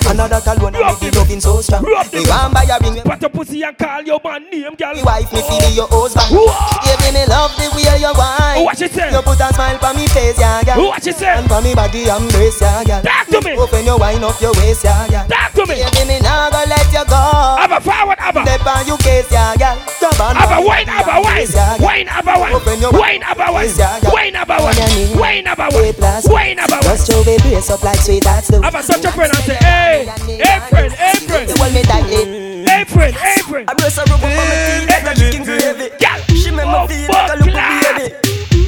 Another girl wanna make you loving so strong. Me want buy a ring, put your pussy and call your man name, girl. Me wife, me feel your husband. Give me love the way you wine. What she say? You put a smile for me face, yeah, yeah. What you say? And for me body embrace, yeah, yeah. Talk to me. Open your wine up your waist, yeah, yeah. Talk to me. Baby, me now go let you go. Have a forward, have a. Step on your case, yeah, yeah. Have a wine, have a wine, wine, have a wine, wine, have a wine, wine, have a wine, wine, have a wine, wine, have a wine. Just show baby it's up like sweet, that's the. Have a such a friend and say, hey, apron, apron. You hold me tightly. Apron, apron. I bless her rubber for my teeth, like a king to heavy. She made me feel like a look baby.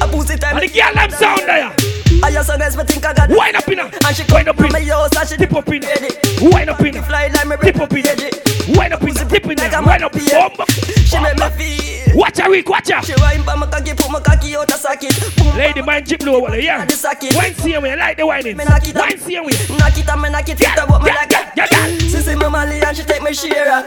I boozy time. And the girl I'm sound there. I just honest, but think I got wine up in her. And she wine up in my house, and she dip up in it. Wine up in her. Fly like my dip up in it. Wine up in her. Dip in her. Wine up in her. She made me feel. Watch her, Rick, watch her. She wine by my cocky, put my cocky out the socket. Lady man, jip low, wale, yeah. Wine see me, I like the whining. Wine see me. Knock it up, I knock it up, but I like it. Since I'm a Mali, and she take my share.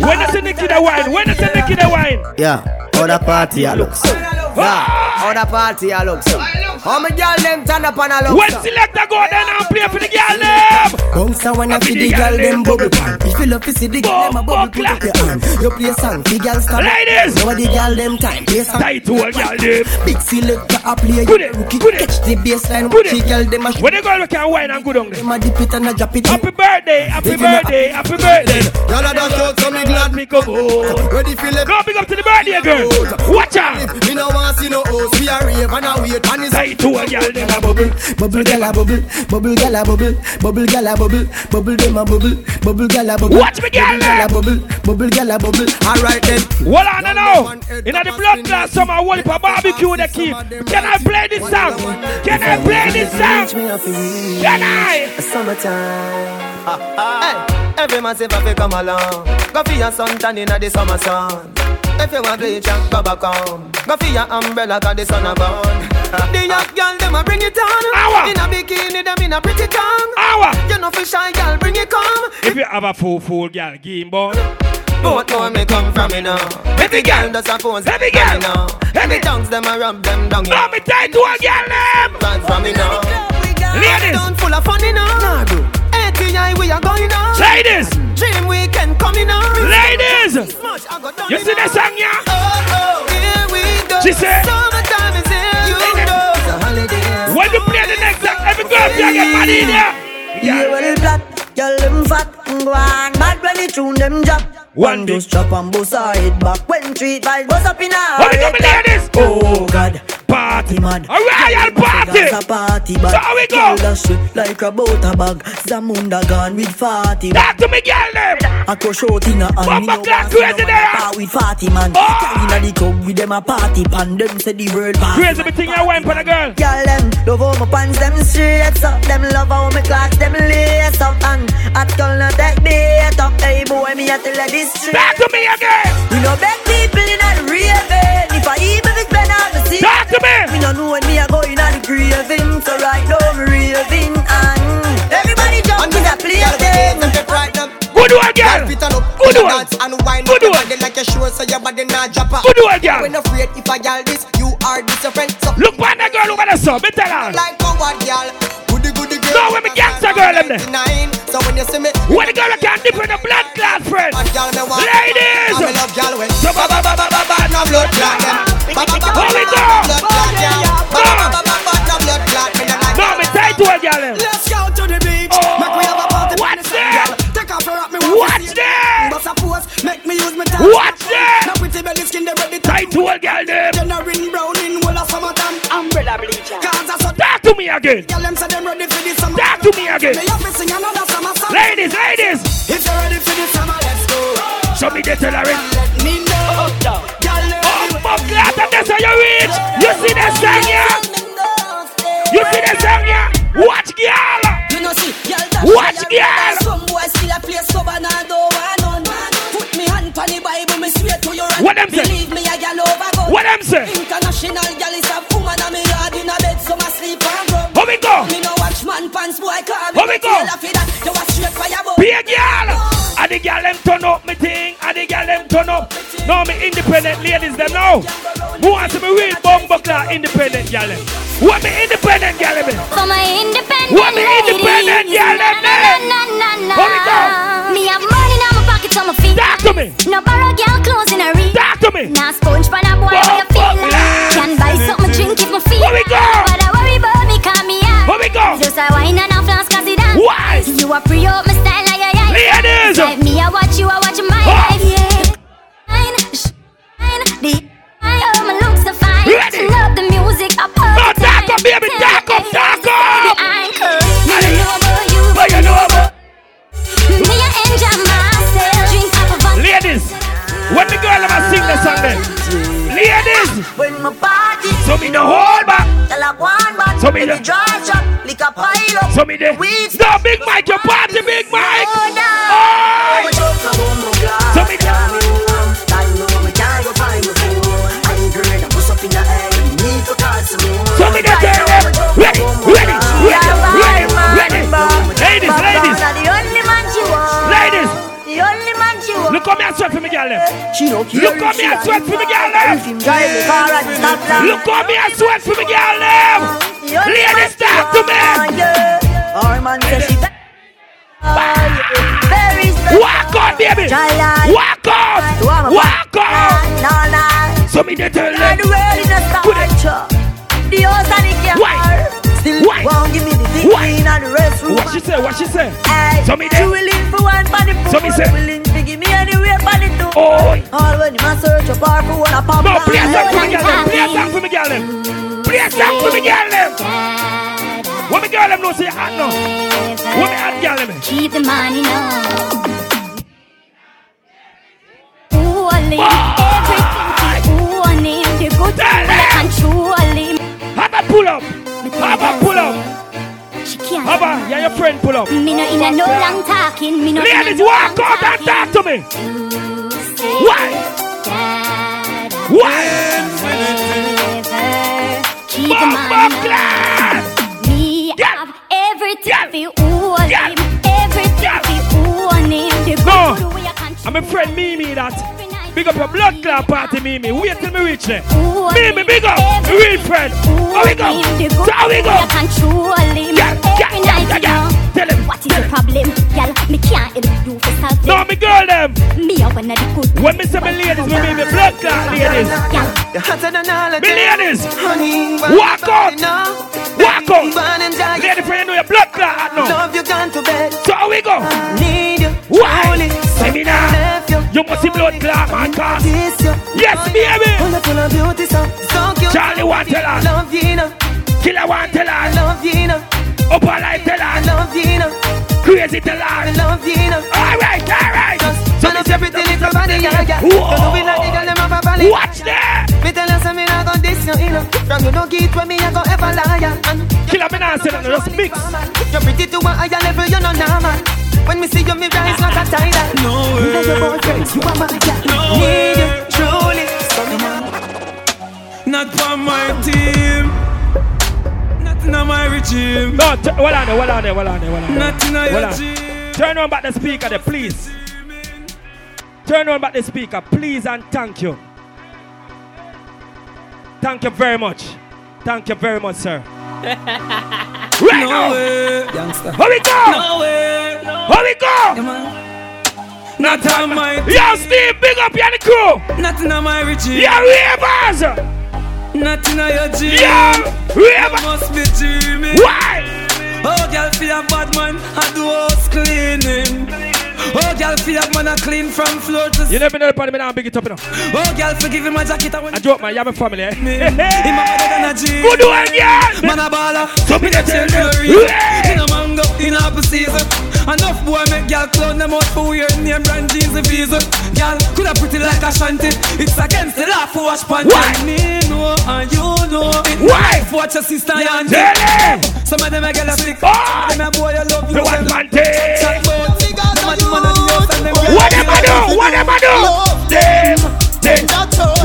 When I say Nicky the wine, when I say Nicky the wine. Yeah, how the party I look so. Yeah, how the party I look so. How my girl them turn up and I look so. When selector go down and play for the girl them. Bouncer when you see the girl them bubble pop. If you love to see the girl them a bubble pop your arm. You play song, the girl stop. Ladies, now the girl them time. Play song, tight to a girl them. Big selector a play. Good it, good it. Catch the bassline, watch the girl them a. When the girl can wine and go down there. Them a dip it and a drop it. Happy birthday, happy birthday, happy birthday. Y'all a dance out, so me glad me come out. Ready for the. Go big up to the birthday girl. Watch out. Me no want see no hoes. We a rave and a wait and it's. To a girl, dem a bubble, bubble girl a bubble, bubble girl a bubble, bubble girl a bubble, bubble dem a bubble, bubble girl a bubble. Watch me girl, girl a bubble, bubble girl a bubble. Alright then. Well, I don't know. In the blood class, some are walking for barbecue. They keep. Can I play this song? Can I play this song? Can I? Summertime. Every man say if come along, go for your suntan inna the summer sun. If you want bleach and baba come, go for your umbrella 'cause the sun a burn. The young girl, them a bring it on. In a bikini, them in a pretty tongue. Hour. You know for shy girl, bring it come. If you have a full, full girl, game ball. Both one may come from me now. Every girl does her phones. Every girl now. Every tongues, them a rub them down. Now me tied to a girl, them. Bad from me now. Ladies. Down full of fun now. A T I, we are going now. Ladies. Dream weekend coming now. Ladies. You see the song, yeah? Oh, oh, here we go. She said. Summertime is here. When you play the next time, every girl play get mad in here. Yeah, you will flat, girl them fat, go on mad when you tune them drop. One dose chop and bust her head back when treat vibes bust up in her. What you play this? Oh God, party mad, a royal party. A party bag. So how we go? Like a butter bag, Zamunda gone with fatty. Talk to me, girl them. I go short in a hand, me no pass no with fatty man. Inna the club with them a party pan, them say the world party. Crazy me thing I wine for the girl. Girl them love how my pants them straight up, them love how my clocks them lace up, and at girl not take me up. Hey boy, me a tell her this straight. Talk to me again. We no beg people in a real bed. If I even if Ben out the sea. Talk to me. We no know when me a going on the grieving, so right now me raving and everybody jump in the place them. Good one, girl. Good one. And wine good one. Like your shoes, so your body not drop up. Good one, girl. When afraid if I yell this, you are this your friend. So look at the girl, look at the sub, better girl. Like what, girl? Goody, goody girl. No, when me gangsta girl, them there. So when you see me, when the girl can't dip in the blood class, friend. Ladies. I love y'all when. So ba ba ba ba ba ba no blood clot them. Ba ba ba ba blood clot them. Ba ba ba ba ba no blood clot me. No, me tight to a girl. Let's go to the beach. Make we have a party. What's that? Watch them! Make me use my time. Watch them! Now pretty belly skin they ready to tight to a girl them. Generin brown in wall of summertime. Umbrella bleacher. Cause I saw that to me again. Tell them say them ready for this summer. That to me again. Me have to sing another summer song. Ladies, ladies. If you're ready for this summer, let's go. Show me the tailoring. Let me know. Oh, fuck that! That's how you reach. You see the song, yeah? You see the song, yeah? Watch girl. You know see girl. Watch girl. Put me hand on the Bible, me swear to your hand. What them say? Believe me, I gal overgo. What them say? International gal is a woman and me yard in a bed, so my sleep and rub. How we go? Me no watch man pants, boy, call me. How we go? You a straight fireball. Be a gal. And the gal them turn up me thing, and the gal them turn up. No, me independent ladies them now. Who wants to be real bumbuckler independent gal them? What me independent gal them? For my independent. What me independent gal them? How we go? Me have money now, my pockets on my feet. Talk to me. No borrow girl clothes in a read. Talk to me. Now sponge for a boy, how you feel like. Can buy something drink if my feet. Here we go. When my party, so me no hold back. Tell a one back. So me the drive shop, lick a pile up. So me the weed. No, Big Mike, your party, Big Mike. Oh, no. Oh. So me the. So me the. Ready, ready, ready, ready, ready. Ladies, ladies. Ladies. Look at me and sweat for me, girl. Look at me and sweat for me, girl. Look at me and sweat for me, girl. Ladies, talk to me. Walk on, baby. Walk on. Walk on. So me the tell them. Why? Why? What she say? What she say? So me the. So me say. Give me anywhere for the two. Oh. All when you must search a bar for one, a pop. No, play a song for me, girl. Play a song for me, girl. Play a song for me, girl. What me girl them no say hot no. What me hot girl them? Keep the money now. Ooh, I need everything. Ooh, I need the good things I can truly. Have a pull up. Have a pull up. Abba, yeah, your friend pull up. Me no in a no long talking. Me no ladies, walk out and talk to me. Why? Why? Bumba class. Me have everything for you. Everything for you. No, I'm a friend Mimi that. Big up your blood clot party, Mimi. Wait till me reach there. Mimi, big up. Real friend. How we go? So how we go? Yeah, yeah, yeah, yeah. Tell him. What is the problem? Girl, me can't help you for something. No, me girl them. Me are one of the good. When me say me ladies, me mean me blood clot ladies. Me ladies. Walk out. Walk out. Lady friend, you know your blood clot at now. Love you gone to bed. So how we go? Need you. Why? Say me now. You must see blood clot, man, cause yes, baby. Charlie want tell us. Killer want tell us. Upper life tell us. Crazy tell us. Alright, alright. So this everything is a body. Whoa. Watch that. From you no get when me I go ever lie. Killer me now say that, just mix. You're pretty to a higher level, you're not normal. When me see you, me rise like a tidal. No way. You are my girl. No way. Truly. Not on my team. Nothing on my regime. No, t- well on there, well on there, well on there, well on there. Nothing on your team. Turn on back the speaker there, please. Turn on back the speaker, please and thank you. Thank you very much. Thank you very much, sir. Right no now. Way. Here we go. No way. Here we go. Yeah, not on my. Yo, Steve, big up your crew. Nothing on my regime. Yeah, ravers. Nothing on your gym. Yeah, ravers. You must be dreaming. Why? Oh, girl, feel a bad man. I do house cleaning. Oh, girl, feel a man. I clean from floor to. You never know the part of me now. Big it up, you know. Oh, girl, forgive me my jacket. I, I joke, man. You have a family, eh? Good one, yeah. Man, a baller. Top in the tail. In a mango. In apple season. Enough boy make girl clown them out for your name brand jeans and visa. Girl, could have pretty like a shanty. It's against the law for wash panty. And me know and you know. Why? For watch your sister and auntie. Some of them a girl a sick. Some of them a boy a love you. The one panty. What am I do? What am I do? Them, them.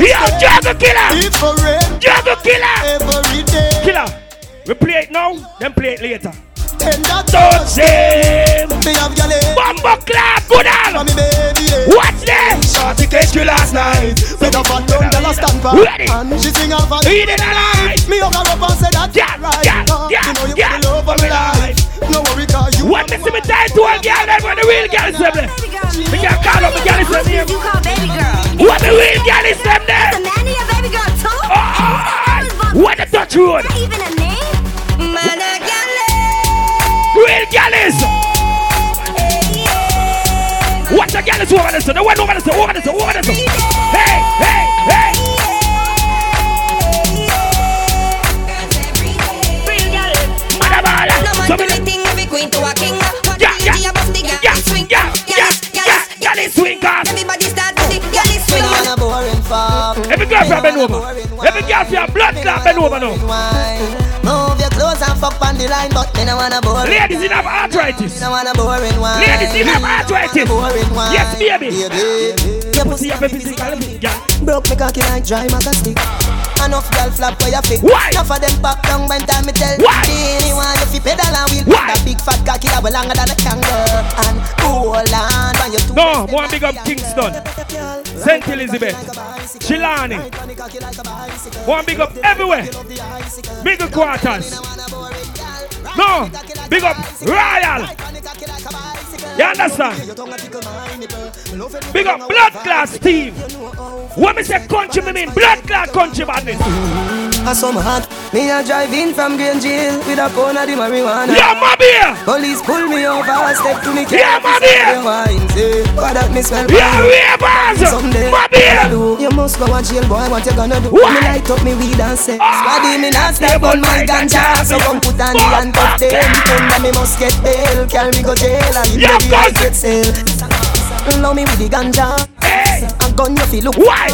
Yo, Juggle Killer. Juggle Killer. Killer. We play it now, then play it later. Touch them. Bumbo clap, good on. Watch them. Shorty catch you last night. With a fat young girl stand by. And she sing off a beat in the night. Me hug her up and say that yeah, right. Yeah, yeah, you know you yeah, the love of my life. No worry, cause you. What makes me die to a girl that when the real girl is them? We can call up the girl is them. You call baby girl. What the real girl is them? The man your baby girl too. What the touch road? Not even a name. Real galleys! What the galleys over this? The one over this, over this, over this. Hey, hey, hey! Real galleys! Madabala! No man do every queen to a king. Yeah, yeah, yeah, yeah, swing, yeah, yeah, yeah, galleys swing. Everybody start to the galleys swing. Every girl from Benova, Every girl for your blood clot bend over now. Move your clothes and fuck on the line, but they don't wanna boring. Ladies, you have arthritis. Ladies, you have arthritis. Yes, baby. You pussy have a physical big girl. Broke me cocky like dry magazine. Enough girl flap for your feet. Enough of them pop down when time me tell. Anyone if you pedal and wheel, that big fat cocky have a longer than a kangaroo. And cool and when you two. No, more big up Kingston, Saint Elizabeth, Chilani. One big up everywhere. Big up quarters. No, big up Royal. You understand? Big up blood class team. When me say country, me mean blood class country badness. I some hot. Me a drive in from Green Jail with a cone of the marijuana. Yeah, my beer. Police pull me over, step to me. Yeah, my beer. Yeah, we are boss. My beer. You must go to jail, boy. What you gonna do? What? Me light up me weed and sex. Why do me not step on my ganja? So come put on the handcuff them. Tell me must get bail. Can me go jail and you baby I get sale. Love me with the ganja. I'm gonna feel look. Why?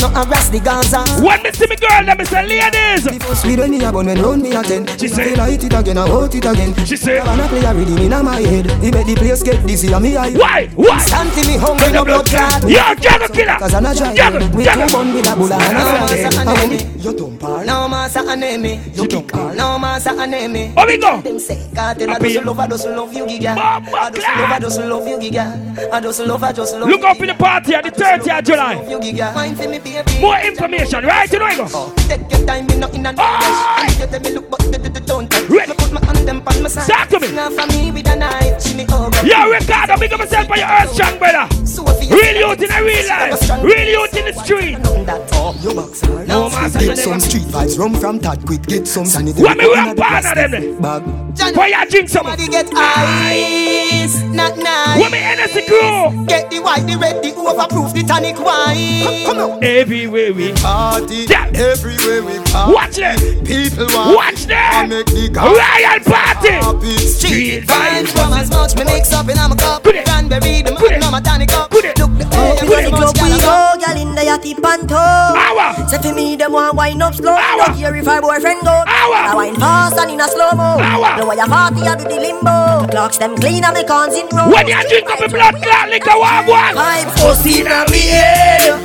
No arrest the Gaza. When me see me girl, let me say ladies. We don't need a bun when round me again. She said, I hit it again, I hold it again. She said, I'm not play a rhythm in my head. He made the place get dizzy on me. Why? Why? Something me hungry, no blood clot. Yo, Jago killer. Cause I'm not trying. We come on with a bulla. You don't parl. No massa anemi. You don't parl. No massa anemi. Oh, we go. Them say, God, I just love, I just love you, Giga. I just love, I just love you, Giga. I just love, I just love you. Look up in the party at the thirtieth of July. More information, right? You know I go. Take your time, me not in a rush. You tell me look, but don't touch. Look put my hand them on my side. Talk to me. Yo, Ricardo, big up myself by your earth strong brother. Real youth in a real life. Real youth in the street. No matter. Get some street vibes. Run from that quick. Get some sanity. What me run part of them? Why you drink some? Somebody get ice. Not nice. What me energy grow? Get the white, the red, the overproof, the tonic wine. Come on. Everywhere we party, yeah. Everywhere we party. Watch them. People want. Watch them. Make the royal party. Happy. Street vibes from as much me mix up in a cup. Put it. Cranberry, the mud, no tonic cup. Put it. Look the oh, oh, we club we go, girl in the yachty panto. Hour. Say for me them want wine up slow. Hour. Don't hear if her boyfriend go. Hour. I wine fast and in a slow mo. Hour. Blow your party out do the limbo. Clocks them clean and the cons in row. When you drink up a blood clot like a wagwan. I'm posting on me head.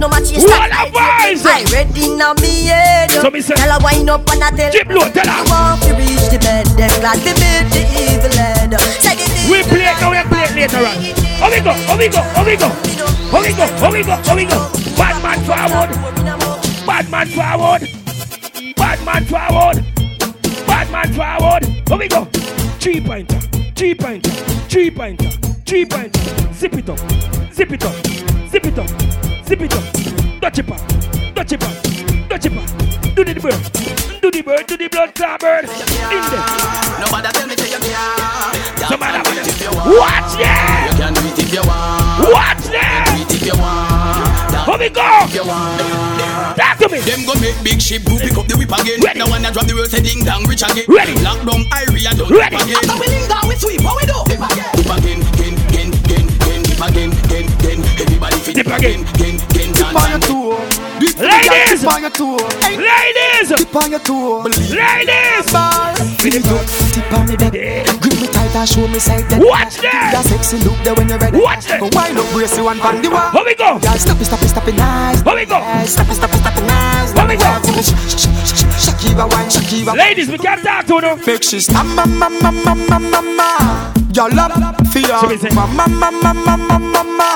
No matches. What a voice! I read in a me head. So me say, tell her wind up and I tell her. Blow, tell her. Want to reach the bed, then gladly meet the evil head. We play now, we play later on. Oh we go, oh we go, oh we go, oh we go, oh we go, oh we go. Bad man forward, bad man forward, bad man forward, bad man forward. Oh we go. Three pointer, three pointer, three pointer, three pointer. Zip it up, zip it up, zip it up. Zip it up, touch it up, touch it up, touch it up. Do the bird, do the bird, do the blood clot bird. In there. Nobody tell me to you can't. Somebody watch them. You can do it if you want. Watch them. Do it if you want. Here we go. Talk to me. Them go make big ship who pick up the whip again. Ready. The one that drop the world say ding dang rich again. Ready. Lock down Iria don't whip again. After we ding dang we sweep, what we do? Whip again. Whip again, again, again, again, again, whip again, again, again. Everybody fit again, again, again. Tip on your toe. Ladies, tip on your toe. Ladies, tip on your toe. Ladies, feeling good. Tip on me back. Grip me tight and show me side. Watch that. That sexy look there when you're ready. Watch that. Go wind up, brace you and pan the wall. Here we go. Girl, stop it, stop it, stop it, nice. Here we go. Stop it, stop it, stop it, nice. Here we go. Shakiba wine, Shakiba. Ladies, we can't talk to them. Fake shit. Mama, mama, mama, mama, mama. Your love, fear. Mama, mama, mama, mama, mama.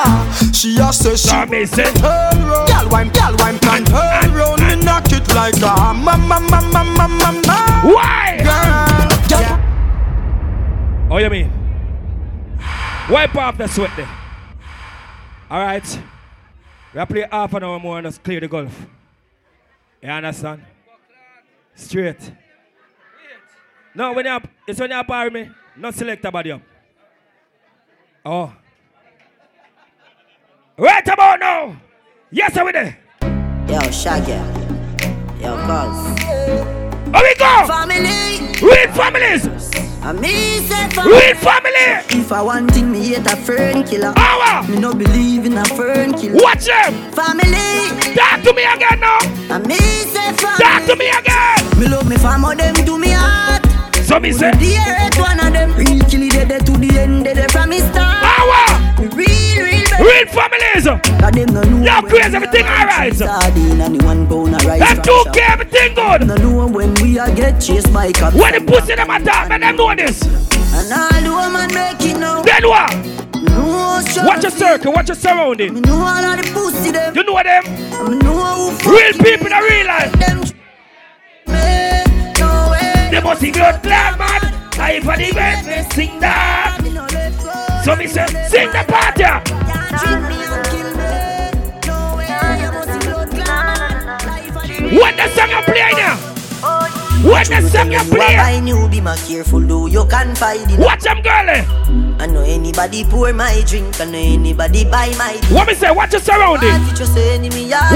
She has said she will take her round. Girl wine, girl wine, plant her round. Me knock it like a hammer, ma, ma, ma, ma, ma, ma. Why? Girl, girl. Oh, you mean? Wipe off the sweat there. All right. We'll play half an hour more and just clear the golf. You understand? Straight. No, when you're, it's when you're bar me. Not select a body up. Oh. Right about now! Yes, I'm with it! Yo, Shaggy. Yo, cuz. Here we go! Family! We families! Real family. If I want thing, me hate a fern killer. Our. Me no believe in a fern killer. Watch him. Family. Talk to me again now. I me say family. Talk to me again. Me love me family, them do me heart. So me say. The earth one of them. Real killie dead de, to the end, dead de, from me start. Our. Real, real. Baby. Real families. That them no know. Y'all praise everything alright. Sardine and one pound of rice. Them two care everything good. No know when we are get chased by cops. When the pussy them attack, man, them know this. And all the woman make it now. Then what? No, sure watch your circle, watch your surrounding. Me know all of the pussy them. You know them? I know who real people in the real life. Them no way. They must be blood clad, man. Life for the best, sing that. So me say, sing the party. What the song you play now? What the song you play? I knew be my careful though you can't find it. Watch them girlie. I know anybody pour my drink. I know anybody buy my drink. What me say? Watch your surrounding.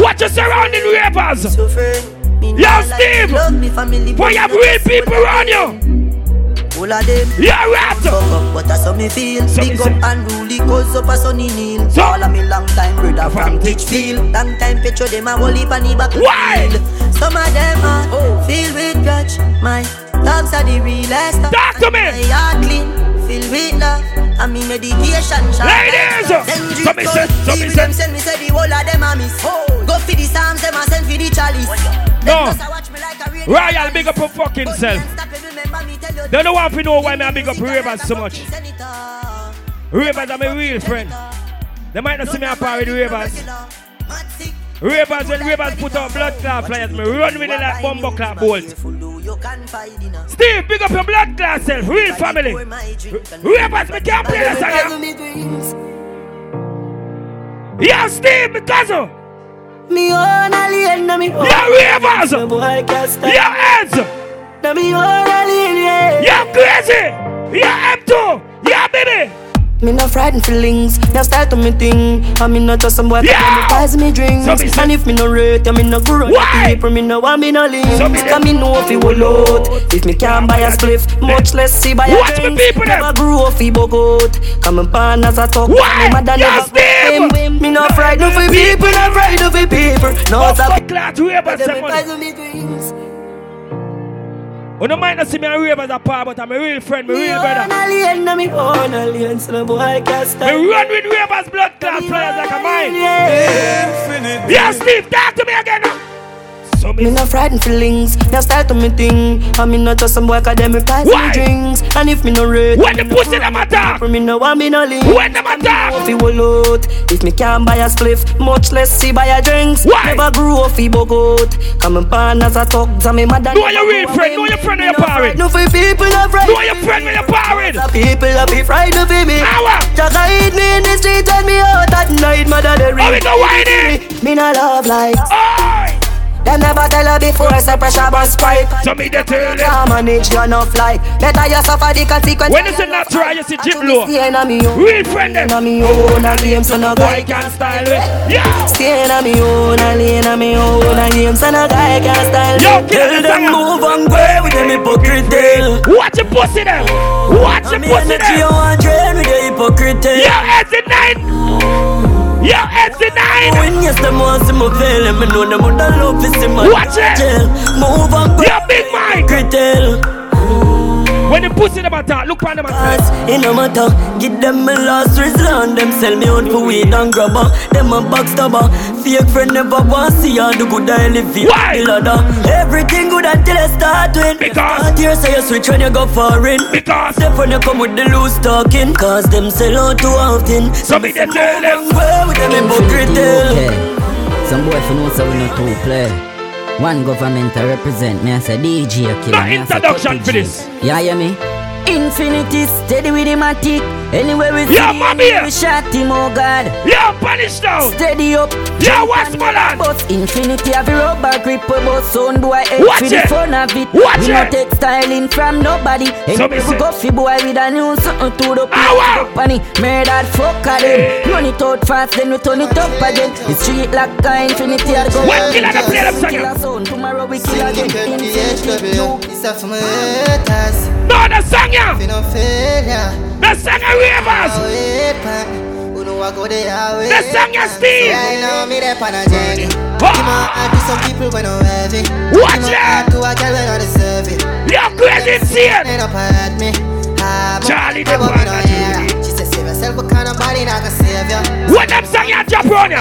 Watch your surrounding rappers. Yo Steve, for your real people around you. All of them. You're right. But that's how me feel. Big up and rule cause up a sunny kneel. All of me long time brother from Titchfield. Long time picture them a whole heap and he back. Why? Some of them are oh. filled with grudge. My dogs are the realest. Talk to me. They are clean, filled with love. And me medication. Ladies, so me said, so me said, send me say the whole of them are miss. Oh. Go for the Psalms, them are send for the chalice. No. Like Royal, big up your fucking self. They don't want to know why me I big up Ravens so much. Ravens are my real friend. They might not see me a par with Ravens. Ravens, when Ravens put out blood clot flyers, me run with it like bumbo clot bolt. Steve, pick up your blood clot self, real family. Ravens, me can't play this again. Yo, Steve, me cousin. Me own alien, no me own. Yo, Ravens. Yo, Eds. No me own alien, yeah. Yo, Crazy. Yo, M two. Yo, Baby. Me no frightened feelings, now start to me thing. I me no trust some boy yeah. That me buys me drinks so me say, and if me no rate, I me no grow up people, me no want me no link so me, me know if it will out. If me can't buy a spliff, much less see buy a drink. Never grew up he bogot. Come and pan as I talk, my mother never him. Me no frightened for people, no frightened of people. No fuck glad to ever someone. You don't mind to see me and Ravens as a par, but I'm a real friend, my real brother. Me own alien, no me own alien, so no boy I can't stand. Me run with Ravens blood class players like a mine. Yeah, yeah Steve, talk to me again now. So me, me no frightened feelings, now start to me thing. I me not trust some boy cause them replies me drinks. And if me no rate, when the pussy them attack, me no want me no link. When them attack, if it will out. If me can't buy a spliff, much less see buy a drinks. Why? Never grew up he bogot. Come and pan as I talk, so me mother. Know your real friend, know your friend when you're parried. No for people are frightened. Know your friend when you're parried. People are be frightened for me. Hour. Just I hate me in the street, tell me out at night, mother the real. Oh, we go whining. Me no love lights. Oi! Them never tell her before, so pressure burst pipe. So me they tell you. Can't manage your enough life. Better you suffer the consequences. When it's not try, you see Jim low. Real friend them. On me own a game, so no guy can style it. Yeah. Staying on me own a lane, on me own a game, so no guy can style it. Yo, kill them, move and go with them hypocrite tale. Watch your pussy them. Watch your pussy them. You want drain with your hypocrite tale. Yo, it's the night. Yo, it's the night. When yes, them want some of them, I know them would love this in my watch it. Move on, yo, big Mike. When the pussy them attack, look on them attack. In a matter, give them a last resort. Them sell me out for weed and grubber. Them a box stubber. Fake friend never want see how the good I live here. Why? Everything good until I start win. Because start here, so you switch when you go foreign. Because step when you come with the loose talking. Cause them sell out too often. So be the tell them well with them hypocrite. Some boy for no so we not to play. One government to represent me as a D J killer. My introduction for this. Yeah, hear me? Infinity steady with him at it. Anywhere we yeah, see we shot him, oh God. Yeah, punish now. Steady up. Yeah, what's my land? But Infinity have a rubber grip, but sound boy hate for the fun of it. Watch we it. No take styling from nobody. So and people go fi boy with a new something to the company. Murdered fuck of them. Run it out fast, then we turn it up again. The street like a Infinity are going. What killer the play them song? Tomorrow we kill again. Infinity, you. It's a No, the singer! The singer Rivers! The singer Steve! Watch it! You're crazy, see it! Charlie the Banner. What I'm saying at your brother?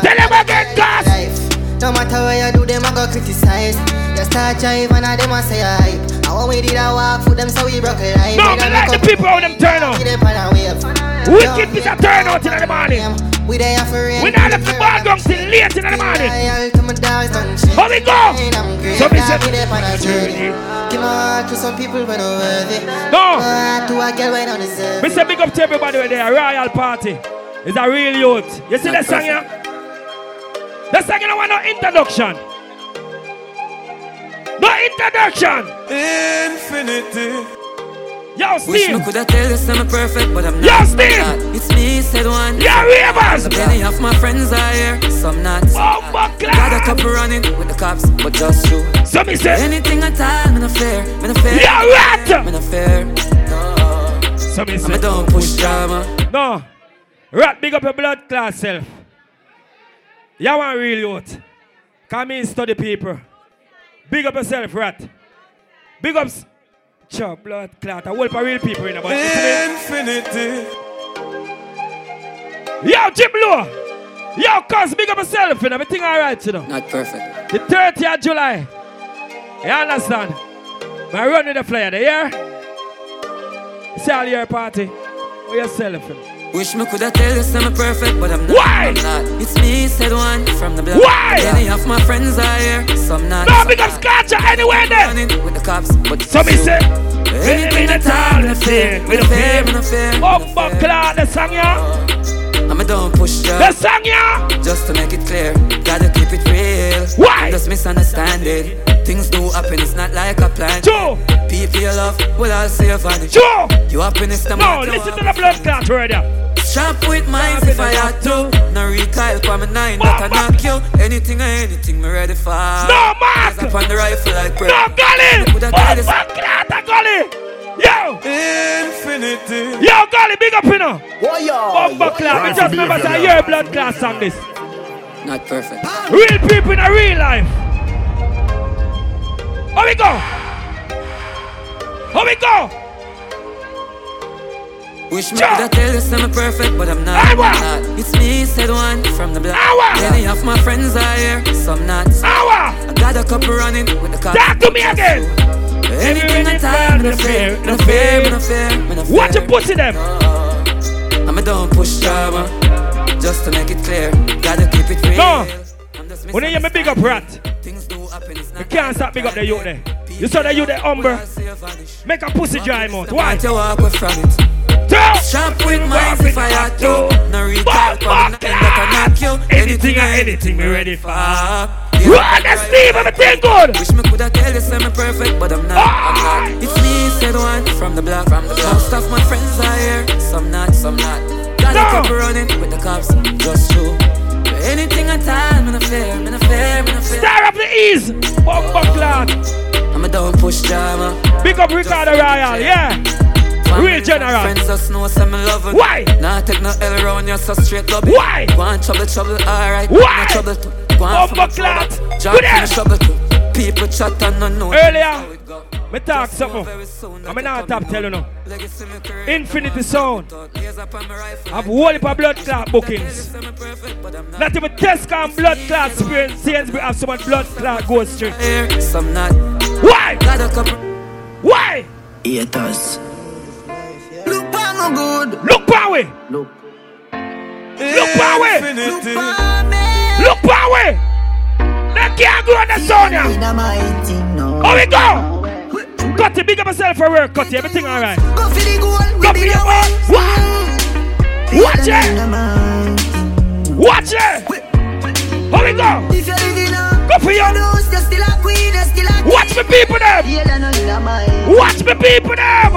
Tell him again, guys. No matter what you do, them I go criticize. You start driving and them I say hype. I want we did our work for them so we broke it life. No, me like the people on them turn out. Wicked is a turn out in the morning. We there for rain. We not left the ball gong till late in the morning. How we go? So we said give my heart to some people when I'm worthy. No! Give my heart to a girl when I deserve it. Mister Big up to everybody when they're a royal party. It's a real youth. You see the song here? The song here don't want no introduction. No introduction! Infinity. Yo, Steve! Wish me coulda tell you I'm perfect, but I'm not. Yo, Steve! It's me, said one. Yo, Ravens! So many of my friends are here, some not. Oh, my God! Got a couple running with the cops, but just you. So me say anything at all, me no fair, me no fair. Yo, Rat! Me no fair, no. So me say I don't push drama. No. Rat, big up your blood class self. You want real youth. Come in, study people. Big up yourself, Rat. Big up... Chow, blood clot. I whole for real people in about infinity. Yo, Jim Low. Yo, cuz, big up yourself, and everything alright, you know. Not perfect. The thirtieth of July. You understand? I run with the flyer, the year. It's all your party. For yourself, you know. Wish me coulda tell you I'm perfect, but I'm not. Why? I'm not. It's me, said one from the block. Why? Many of my friends are here, some not. No, because scotch anywhere there. With the cops, but so me say anything that all we fear, we don't fear, we don't fear. Bumba Clark, the song ya. I'ma don't push ya. The song ya. Just to make it clear, gotta keep it real. Why? Just misunderstand it. Things do happen, it's not like a plan. Joe! People you love, well I'll say a vanish. Joe! You happiness the no, listen to the blood clot right there. Shop with mine if I had to. No recoil for my nine, but I knock you. Anything or anything, me ready for. No, Mark! Up on the rifle like bread. No, Golly! Oh, fuck that, Golly! Yo! Infinity. Yo, Golly, big up, you know. Why, yo? Bumba Clark, just remember that you're a blood clot song this. Not perfect. Real people in a real life. Here we go! Here we go! Wish me coulda tell you I'm perfect, but I'm not. I'm not. It's me, said one from the block. Many of my friends are here, some not. Hour. I got a couple running with the cops. Talk to me again! Anything I tell, me no fear, me no fear, me no fear, me no fear. What you pushing them? I'ma don't push drama, just to make it clear. Gotta keep it real. No! When you hear me big up, Rat. You can't stop big up the youth there. You saw the youth there humble. Make a pussy dry mouth. Why? Shop with mine if I had to. No recall from nothing that can knock you. Anything or anything me ready for. Run the Steve, everything good. Wish me coulda tell you I'm perfect, but I'm not. I'm not. It's me, said one from the block. Most of my friends are here, some not, some not. Got a couple running with the cops, just you. Anything at all, I'm not fair, I'm not fair, I'm not fair. Star up the ease, Bumba Clark. I'm a don't push drama. Big up Ricardo Royal, yeah. Real general. Friends just know some love. Why? Nah, take no L round, you're so straight lobby. Why? One trouble, trouble, alright. Why? No trouble too. Bumba Clark. Jump in the trouble too. People chat and no know. Earlier, I talk something. I'm not top telling you. Infinity Sound. I've whole for blood clot bookings. Not even test can blood clot experience. Sainsbury have so much blood clot goes straight. Why? Why? It does. Look power good. Look power. Look. Look power. Look power. They can't go on the sound now. Here we go. Cutty, big up yourself for work, Cutty, everything alright. Go for the goal, go for the goal. Watch it! Watch it! Here we go! Go for your nose, you're still a queen, you're still a queen. Watch me people them! Watch me people them!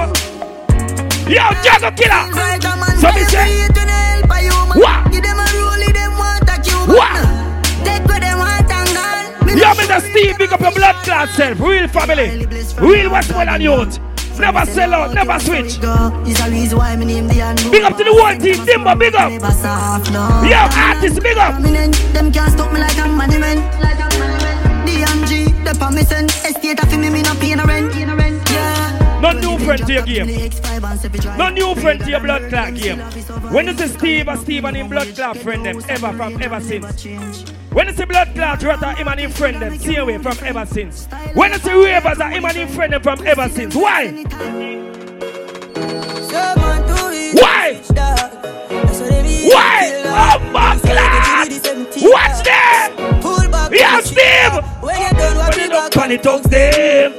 Yo, Jago Killer! So me say, what? Yo, Mister Steve! family, pick up your blood class self. Real family. Real Westmoreland youth. Never sell out, never switch. Big up to the world team, Timber, big up. Yo, artists, big up. Them can't stop me like I'm money man. D M G, the permission. Estate of me, me not paying a rent. No new friend to your game. No new friend to your blood clot game. When you see Steve or Steve and him blood clot friend them, ever from ever since. When you see blood clot Rata, him and him friend them, see away from ever since. When you see Ravers and him and him friend them from ever since. Why? Why? Why? Oh my God! Watch them! Yeah, Steve! When you don't panic, talk them.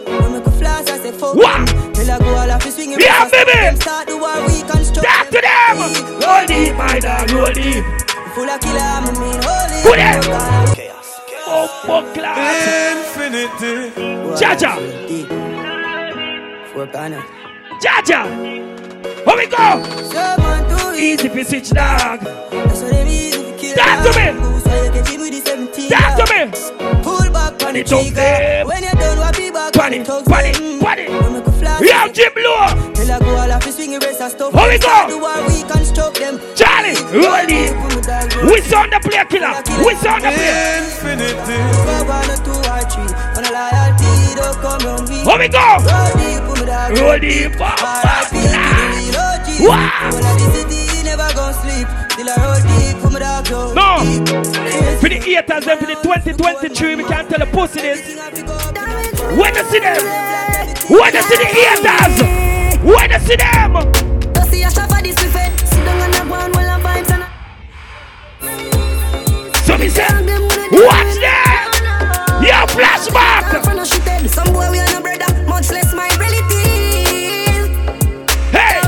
Yeah, baby! Talk to them! Roll deep, my dog, roll deep. Put it! Chaos. Oh, fuck, class! Infinity. Jaja! Jaja! Here we go! Easy for switch, dog. Talk to me! Talk to me! Pull back, panic, panic, panic, panic. We have Jim Blow! How we go? Charlie! Rollie! We sound the play killer! We sound the play! How we go? Rollie! Wow! No! For the haters and for the twenty twenty-three, we can't tell the pussy this. When you see them, when you see the haters, when you see them. So we say, watch them. Your flashback. Some boy we are no brother, much less my relative. Hey,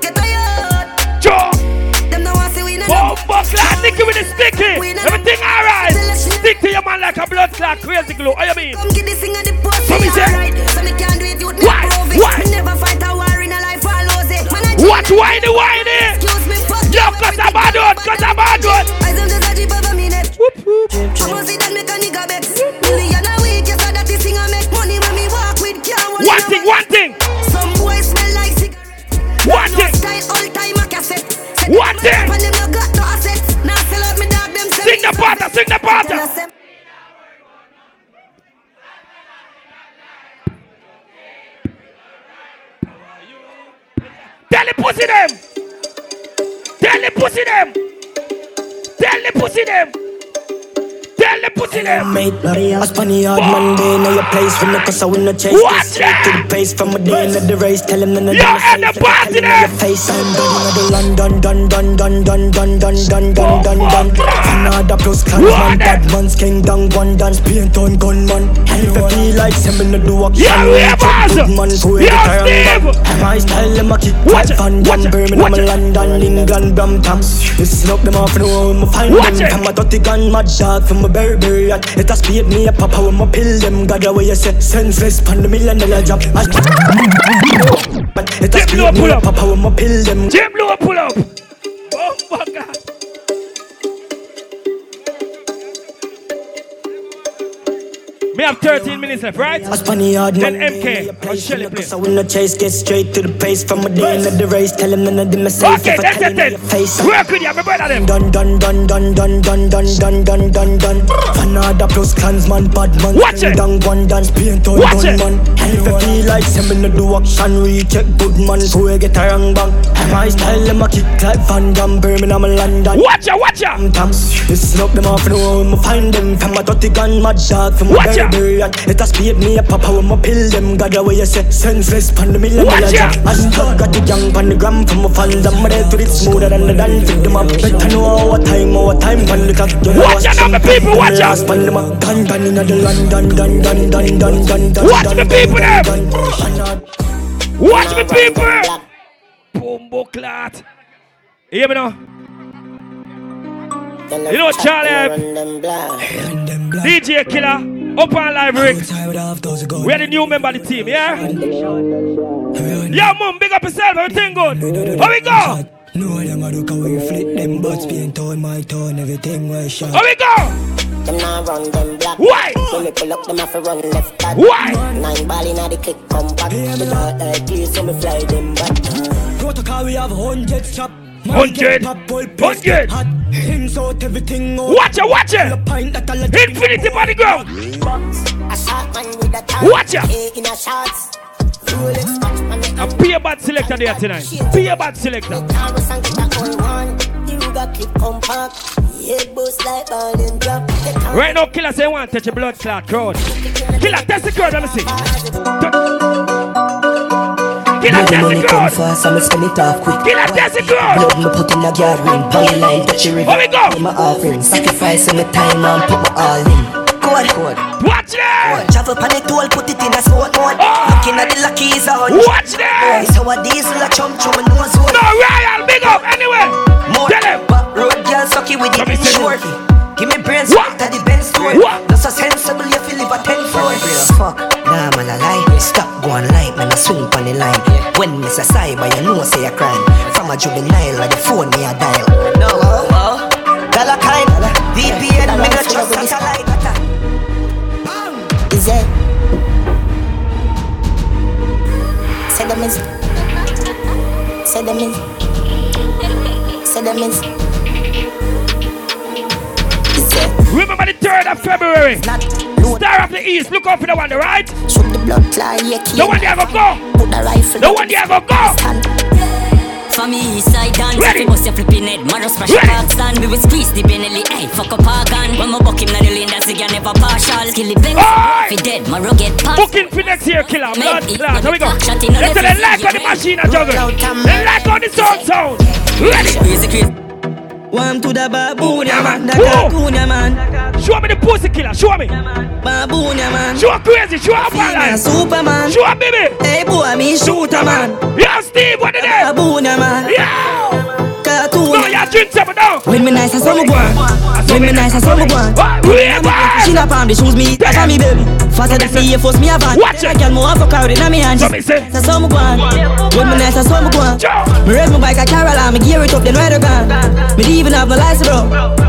get tired. Joe, them no want see we no. Oh, fuck, like Nicky with the sticky. Everything alright. Stick to your man like a blood clot, crazy glue. What you mean? Come get this thing at the post. So me say, why? Why? Never fight a war in a life or lose it. What? Whiny, whiny? Excuse me, fuck. Yo, cut a bad one, cut a bad one. I don't just a jib over me net. Whoop, whoop. I must see that make a nigga bet. Million a week, you saw that this thing I make money when me walk with girl. One thing, one thing. Some boys smell like cigarettes. One thing. No style, all time a cassette. One thing. When them no got no assets. Now sell out me dog them. Sing the party, sing the party. Tell the pussy them! Tell the pussy them! Tell the pussy them! Tell the pussy them! Made bloody ass funny hard Monday. Now your place for me cause I will not chase this. To the pace from a day in the race. Tell him that I'm not safe. Tell him that your face. I'm burning out of London. Dun dun dun dun dun dun dun dun dun dun. Canada plus clans. One bad man's king down. One dance paint on gunman. And if I feel like seven to do action. Yeah, we have us! Yeah, Steve! My style I'm a kick. Watch it! Watch it! Watch it! London, England, Brampton. You snuck them off and home. Find them. Come a dirty gun, mad dog. From a Burberry and it has paid me a papa when my pill them got away you say senseless pan the million dollar job. But it has paid me a papa when my pill them. Jim Blow pull up. Oh my God. Me have thirteen minutes left, right? Then M K, or Shelly play. I will not chase, get straight to the pace. From a day into the race, tell him none of them are safe. Okay, that's it. Work with you, have a brother them. Dun dun dun dun dun dun dun dun dun dun. Canada plus clans, man, bad man. Watch it! Dung one dance, paint on gun man. And if I feel like seven to do action, recheck good man. So I get a wrong bang. My style, I'm a kick like Van Damme, Birmingham, London. Watch ya, watch ya! You snuck them off and home, find them. From a dirty gun, mad dog, from a it has paid me a papa when my pill them got away you say senseless pan the million dollar job. I stuck got the young pan the gram from my fans. I'm ready to reach smoother than the dance with them up. Better know our time, our time pan the cock. Watch out the people, watch out. Pan the man, pan pan in the London, dun dun dun dun dun dun. Watch the people them. Watch the people. Bombo clat. Hear me now. You know Charlie, D J Killer. Open live, Rick. We are the new member of the team, yeah? Yeah, mum, big up yourself, everything good. Here we go! No, them I do, we flip them butts, being torn, my torn, everything was shot. Here we go! Them not run, them black. Why? When we pull up, them have to run left back. Why? Nine ball in the kick, come back. They got a clear, so we fly them back. Protocol, we have hundred chop. Hundred, hundred. Hims out everything. Watch it, watch it. Infinity money go. Watch it. A be a bad selector there tonight. Be a bad selector. Right now, killer say one touch a blood clot crowd. Killer test the crowd, let me see. Killer test the crowd. Killer test the crowd. Here we go. Sacrifice my time and put my all in. Watch that! Travel pan it all, put it in a sport mode. Looking at the luckies on. Watch that! So a diesel a chum chum and nose hole. No royal, big up anyway. More back road girl sucky with it shorty. Give me brains after the Benz store. That's a sensible you feel live a ten four. Fuck, nah man a lie. Stop going light, man a swing on the line. When miss a cyber, you know say a crime. From a juvenile, like the phone me a dial. No, oh, dollar kind, V P N, me not trust satellite. Said them is, said them is, said them is. Remember the third of February. Star of the East, look out for the one, right? Shoot the blood fly, yeah, the one you ever go. Put the rifle. The one you ever go. Stand. For me, side dance, ready. Bust your flipping head, Maros fresh parts and we will squeeze the Benelli, ay, fuck up our gun. When my buck him, not the lane, that's again never partial. Kill the bang, if he dead, Maro get past. Booking for next year, killer, blood, blood, here we go. Let's do the like on the machine and juggle. The like on the sound sound. Ready. Warm to the baboon, yeah man, the cocoon, yeah man. Show me the pussy killer, show me. Baboon, yeah man. Show crazy, show up man. Superman. Show up baby. Hey boy, me shooter man. Yeah Steve, what the day? Baboon, yeah man. Yeah. Cartoon. No, you drink seven now. When me nice and summer one. When me nice and summer one. Wait, wait. She not palm the shoes me, that's how me baby. Faster than fear, force me a van. Watch it. I can move off a crowd in my hands. That's how me one. When me nice and summer one. Me raise my bike a Caroline, me gear it up then ride a gun. Me leave. Even have no lies, bro.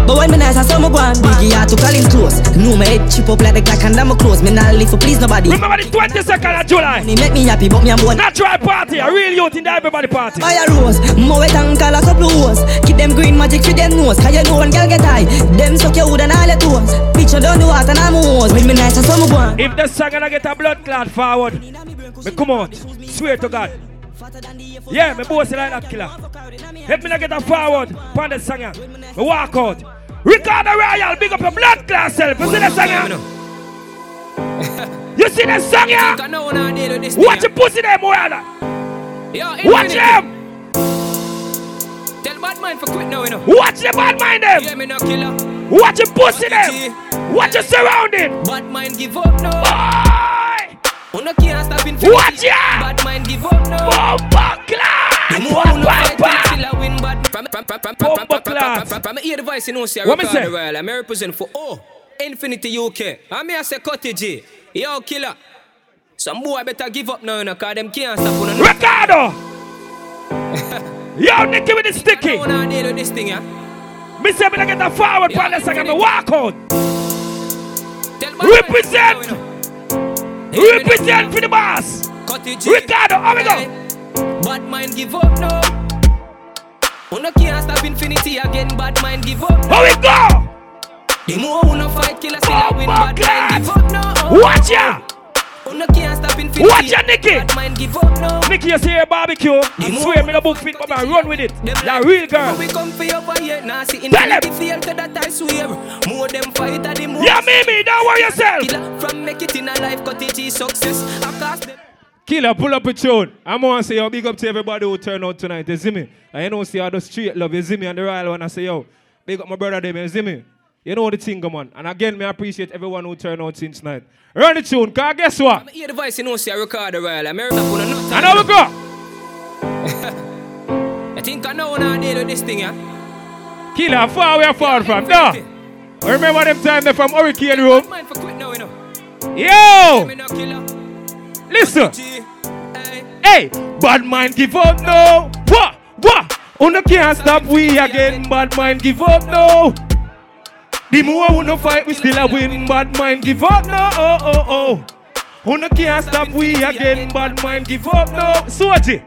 But when me nice, I saw my one. Biggie had to call him close. No, my head chip up like the crack and I'm close. Me not live for please nobody. Remember the twenty-second of July. He make me happy, but me a bone. Natural party, a real youth in the everybody party. Buy a rose, more wet and call a couple rose. Give them green magic for them nose. Cause you know one girl get high. Them suck your wood and all your toes. Picture down the heart and I'm hose. When me nice, I saw my one. If the song gonna get a blood clot forward, me come out. Swear to God. Yeah, me boss like that killer. Help me not get a forward. Pan the singer. Me walk out. Ricardo Royal, big up your blood class self. You see the singer? You see the singer? Watch your pussy there, Moana. Watch them. Tell bad mind for quit now, you know. Watch the bad mind them. Watch your pussy them. Watch your surrounding. Bad mind give up now. Watch ya! Bad mind give up now. Bomba clad! Bomba clad! From hear the voice, you know, see, I record the world. I'm represent for, oh, Infinity U K. I'm here say cottage. Yo, killer. Some boy better give up now, you know, cause them can't stop. Ricardo! Yo, Nicky with the sticky. I don't deal with this thing, yeah. Me say, me get a forward for the second, me walk out. Represent! Represent for the boss. Cottage. Ricardo, how we go? Bad mind give up now. Una can't stop Infinity again. Bad mind give up. How we go? The more una fight, killer still a win. Bad mind give up now. Watch ya. Una can't stop Infinity. Watch ya, Nicky. Bad mind give up now. Nicky, you see your barbecue? I swear, me no book fit, but I run with it. La real girl. We come for you for you. Now see Infinity feel to that I swear. More them fight at the most. Yeah, Mimi, don't worry yourself. From make it in a life cottage success. Them. Killer, pull up a tune. I'm gonna say yo, big up to everybody who turned out tonight. You see me? And you know see how the street love, you see me, and the royal one. I say yo, big up my brother them, you see me? You know the thing, come on. And again, me appreciate everyone who turned out since night. Run the tune, cause guess what? I'm hear the voice, you know see I record the royal. I'm and how we go? I think I know what I did with this thing, yeah. Killer, far we are far from. No. I remember them time they from Hurricane Room. Yo! Listen! Hey! Bad mind give up now! What? What? Una can't stop we again! Bad mind give up now! The more who no fight, we still a win. Bad mind give up now, oh oh oh. Who no can't stop we again. Bad mind give up now. Soji.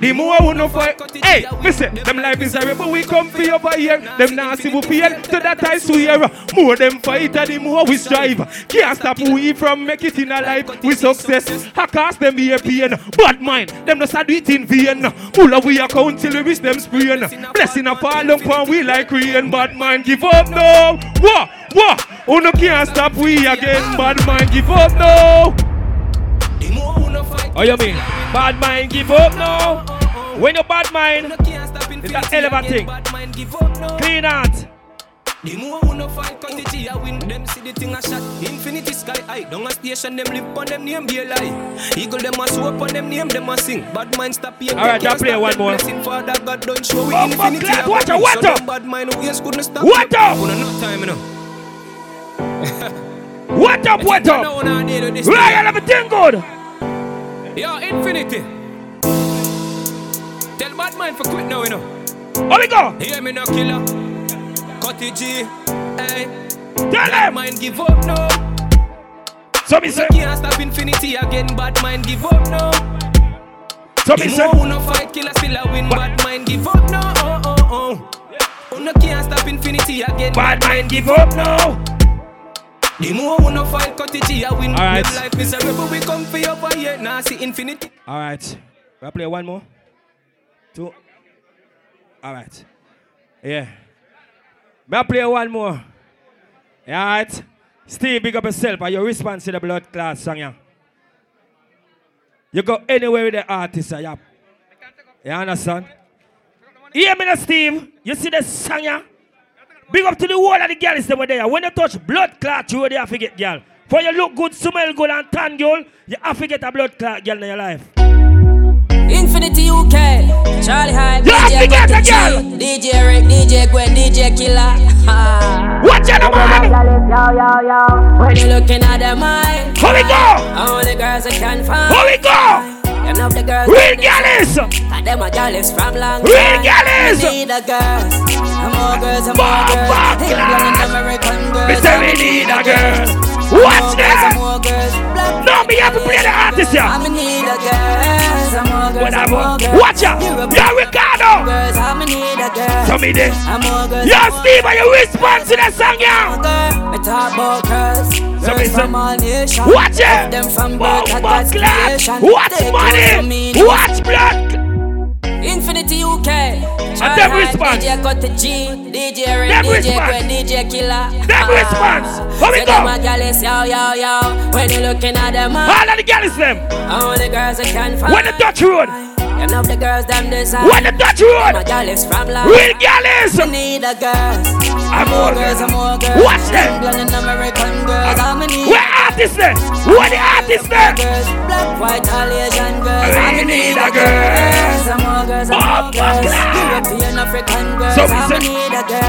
The more who no fight. Hey, listen, them life is a but we come for over here. Them nasty will be to that I swear. More them fight, the more we strive. Can't stop we from make it in a life. We success. I cast them be a pain. Bad mind, them just do it in vain. Pull away account till we reach them spraying. Blessing a fall upon we like rain. Bad mind give up now. Whoa, whoa. Who no can't stop we again. Bad mind give up now. Oh, you mean bad mind give up now? When you bad mind, it's an elevating. Clean out. The more who no fight, cut the G, I win them, see the thing I shot. Infinity sky high, down a station, them live on them name, be a lie. Eagle, them a swoop on them name, them a sing. Bad mind stop here. Alright, I'll play one more. Father, God don't show we infinity. Watch out, watch out. Bad mind, who else couldn't stop. What up? No time, you know. What up, what up? Right, everything good. Yo, Infinity. Tell bad mind for quit now, you know. Oh, we go. Hear me now, killer. Cutty G. Hey. Tell bad mind give up now. So me say. Can't stop Infinity again. Bad mind give up now. So me say. Who no fight killer still a win. Bad, bad mind give up now. Oh oh oh. Who no can't stop Infinity again. Bad, bad mind give up now. The more who no fight, cut it here, win. All right. Life miserable, we come for your boy, yeah. Now see Infinity. All right. We'll play one more. Two. All right. Yeah. We'll play one more. All right. Steve, big up yourself. Are you responsive to the blood class song, yeah? You go anywhere with the artist, yeah? You understand? Hear me now, Steve. You see the song, yeah? Big up to the whole of the girls that were there. When you touch blood clot, you have to get girl. For you look good, smell good, and tan girl, you have to get a blood clot girl in your life. Infinity U K, Charlie Hyde, you have to get a girl. D J Rick, D J Gwen, D J Killer. Watch out, man. When you looking at the mind, here we go. All the girls I can find. Here we go. Real girlies! Them a girlies from long time. Real girlies! We need a girl. More girls and more girls. We need a girl. Watch them! No, me have to play the artist here. I need a girl. Whatever. Watch out! Yo, Ricardo! Tell me this. Yo, Steve, are you responsive to the song, yo? So me some. Watch it! Bomb clash! Watch money! Watch blood! Infinity U K! And them response! D J Cut the G, D J Red, D J Gwen, D J Killer. Them response! How we go! When you looking at them, all of the girls them! All the girls I can find. When the Dutch road! And of the girls them design. When the Dutch road! Real girls! We need a girl. I'm more girls, I'm more girls. Watch them! Where artists there? Where the artists there? Black, white, all Asian girls. I need a girl. I'm more girls, I'm more girls. European, African girls. I need a girl.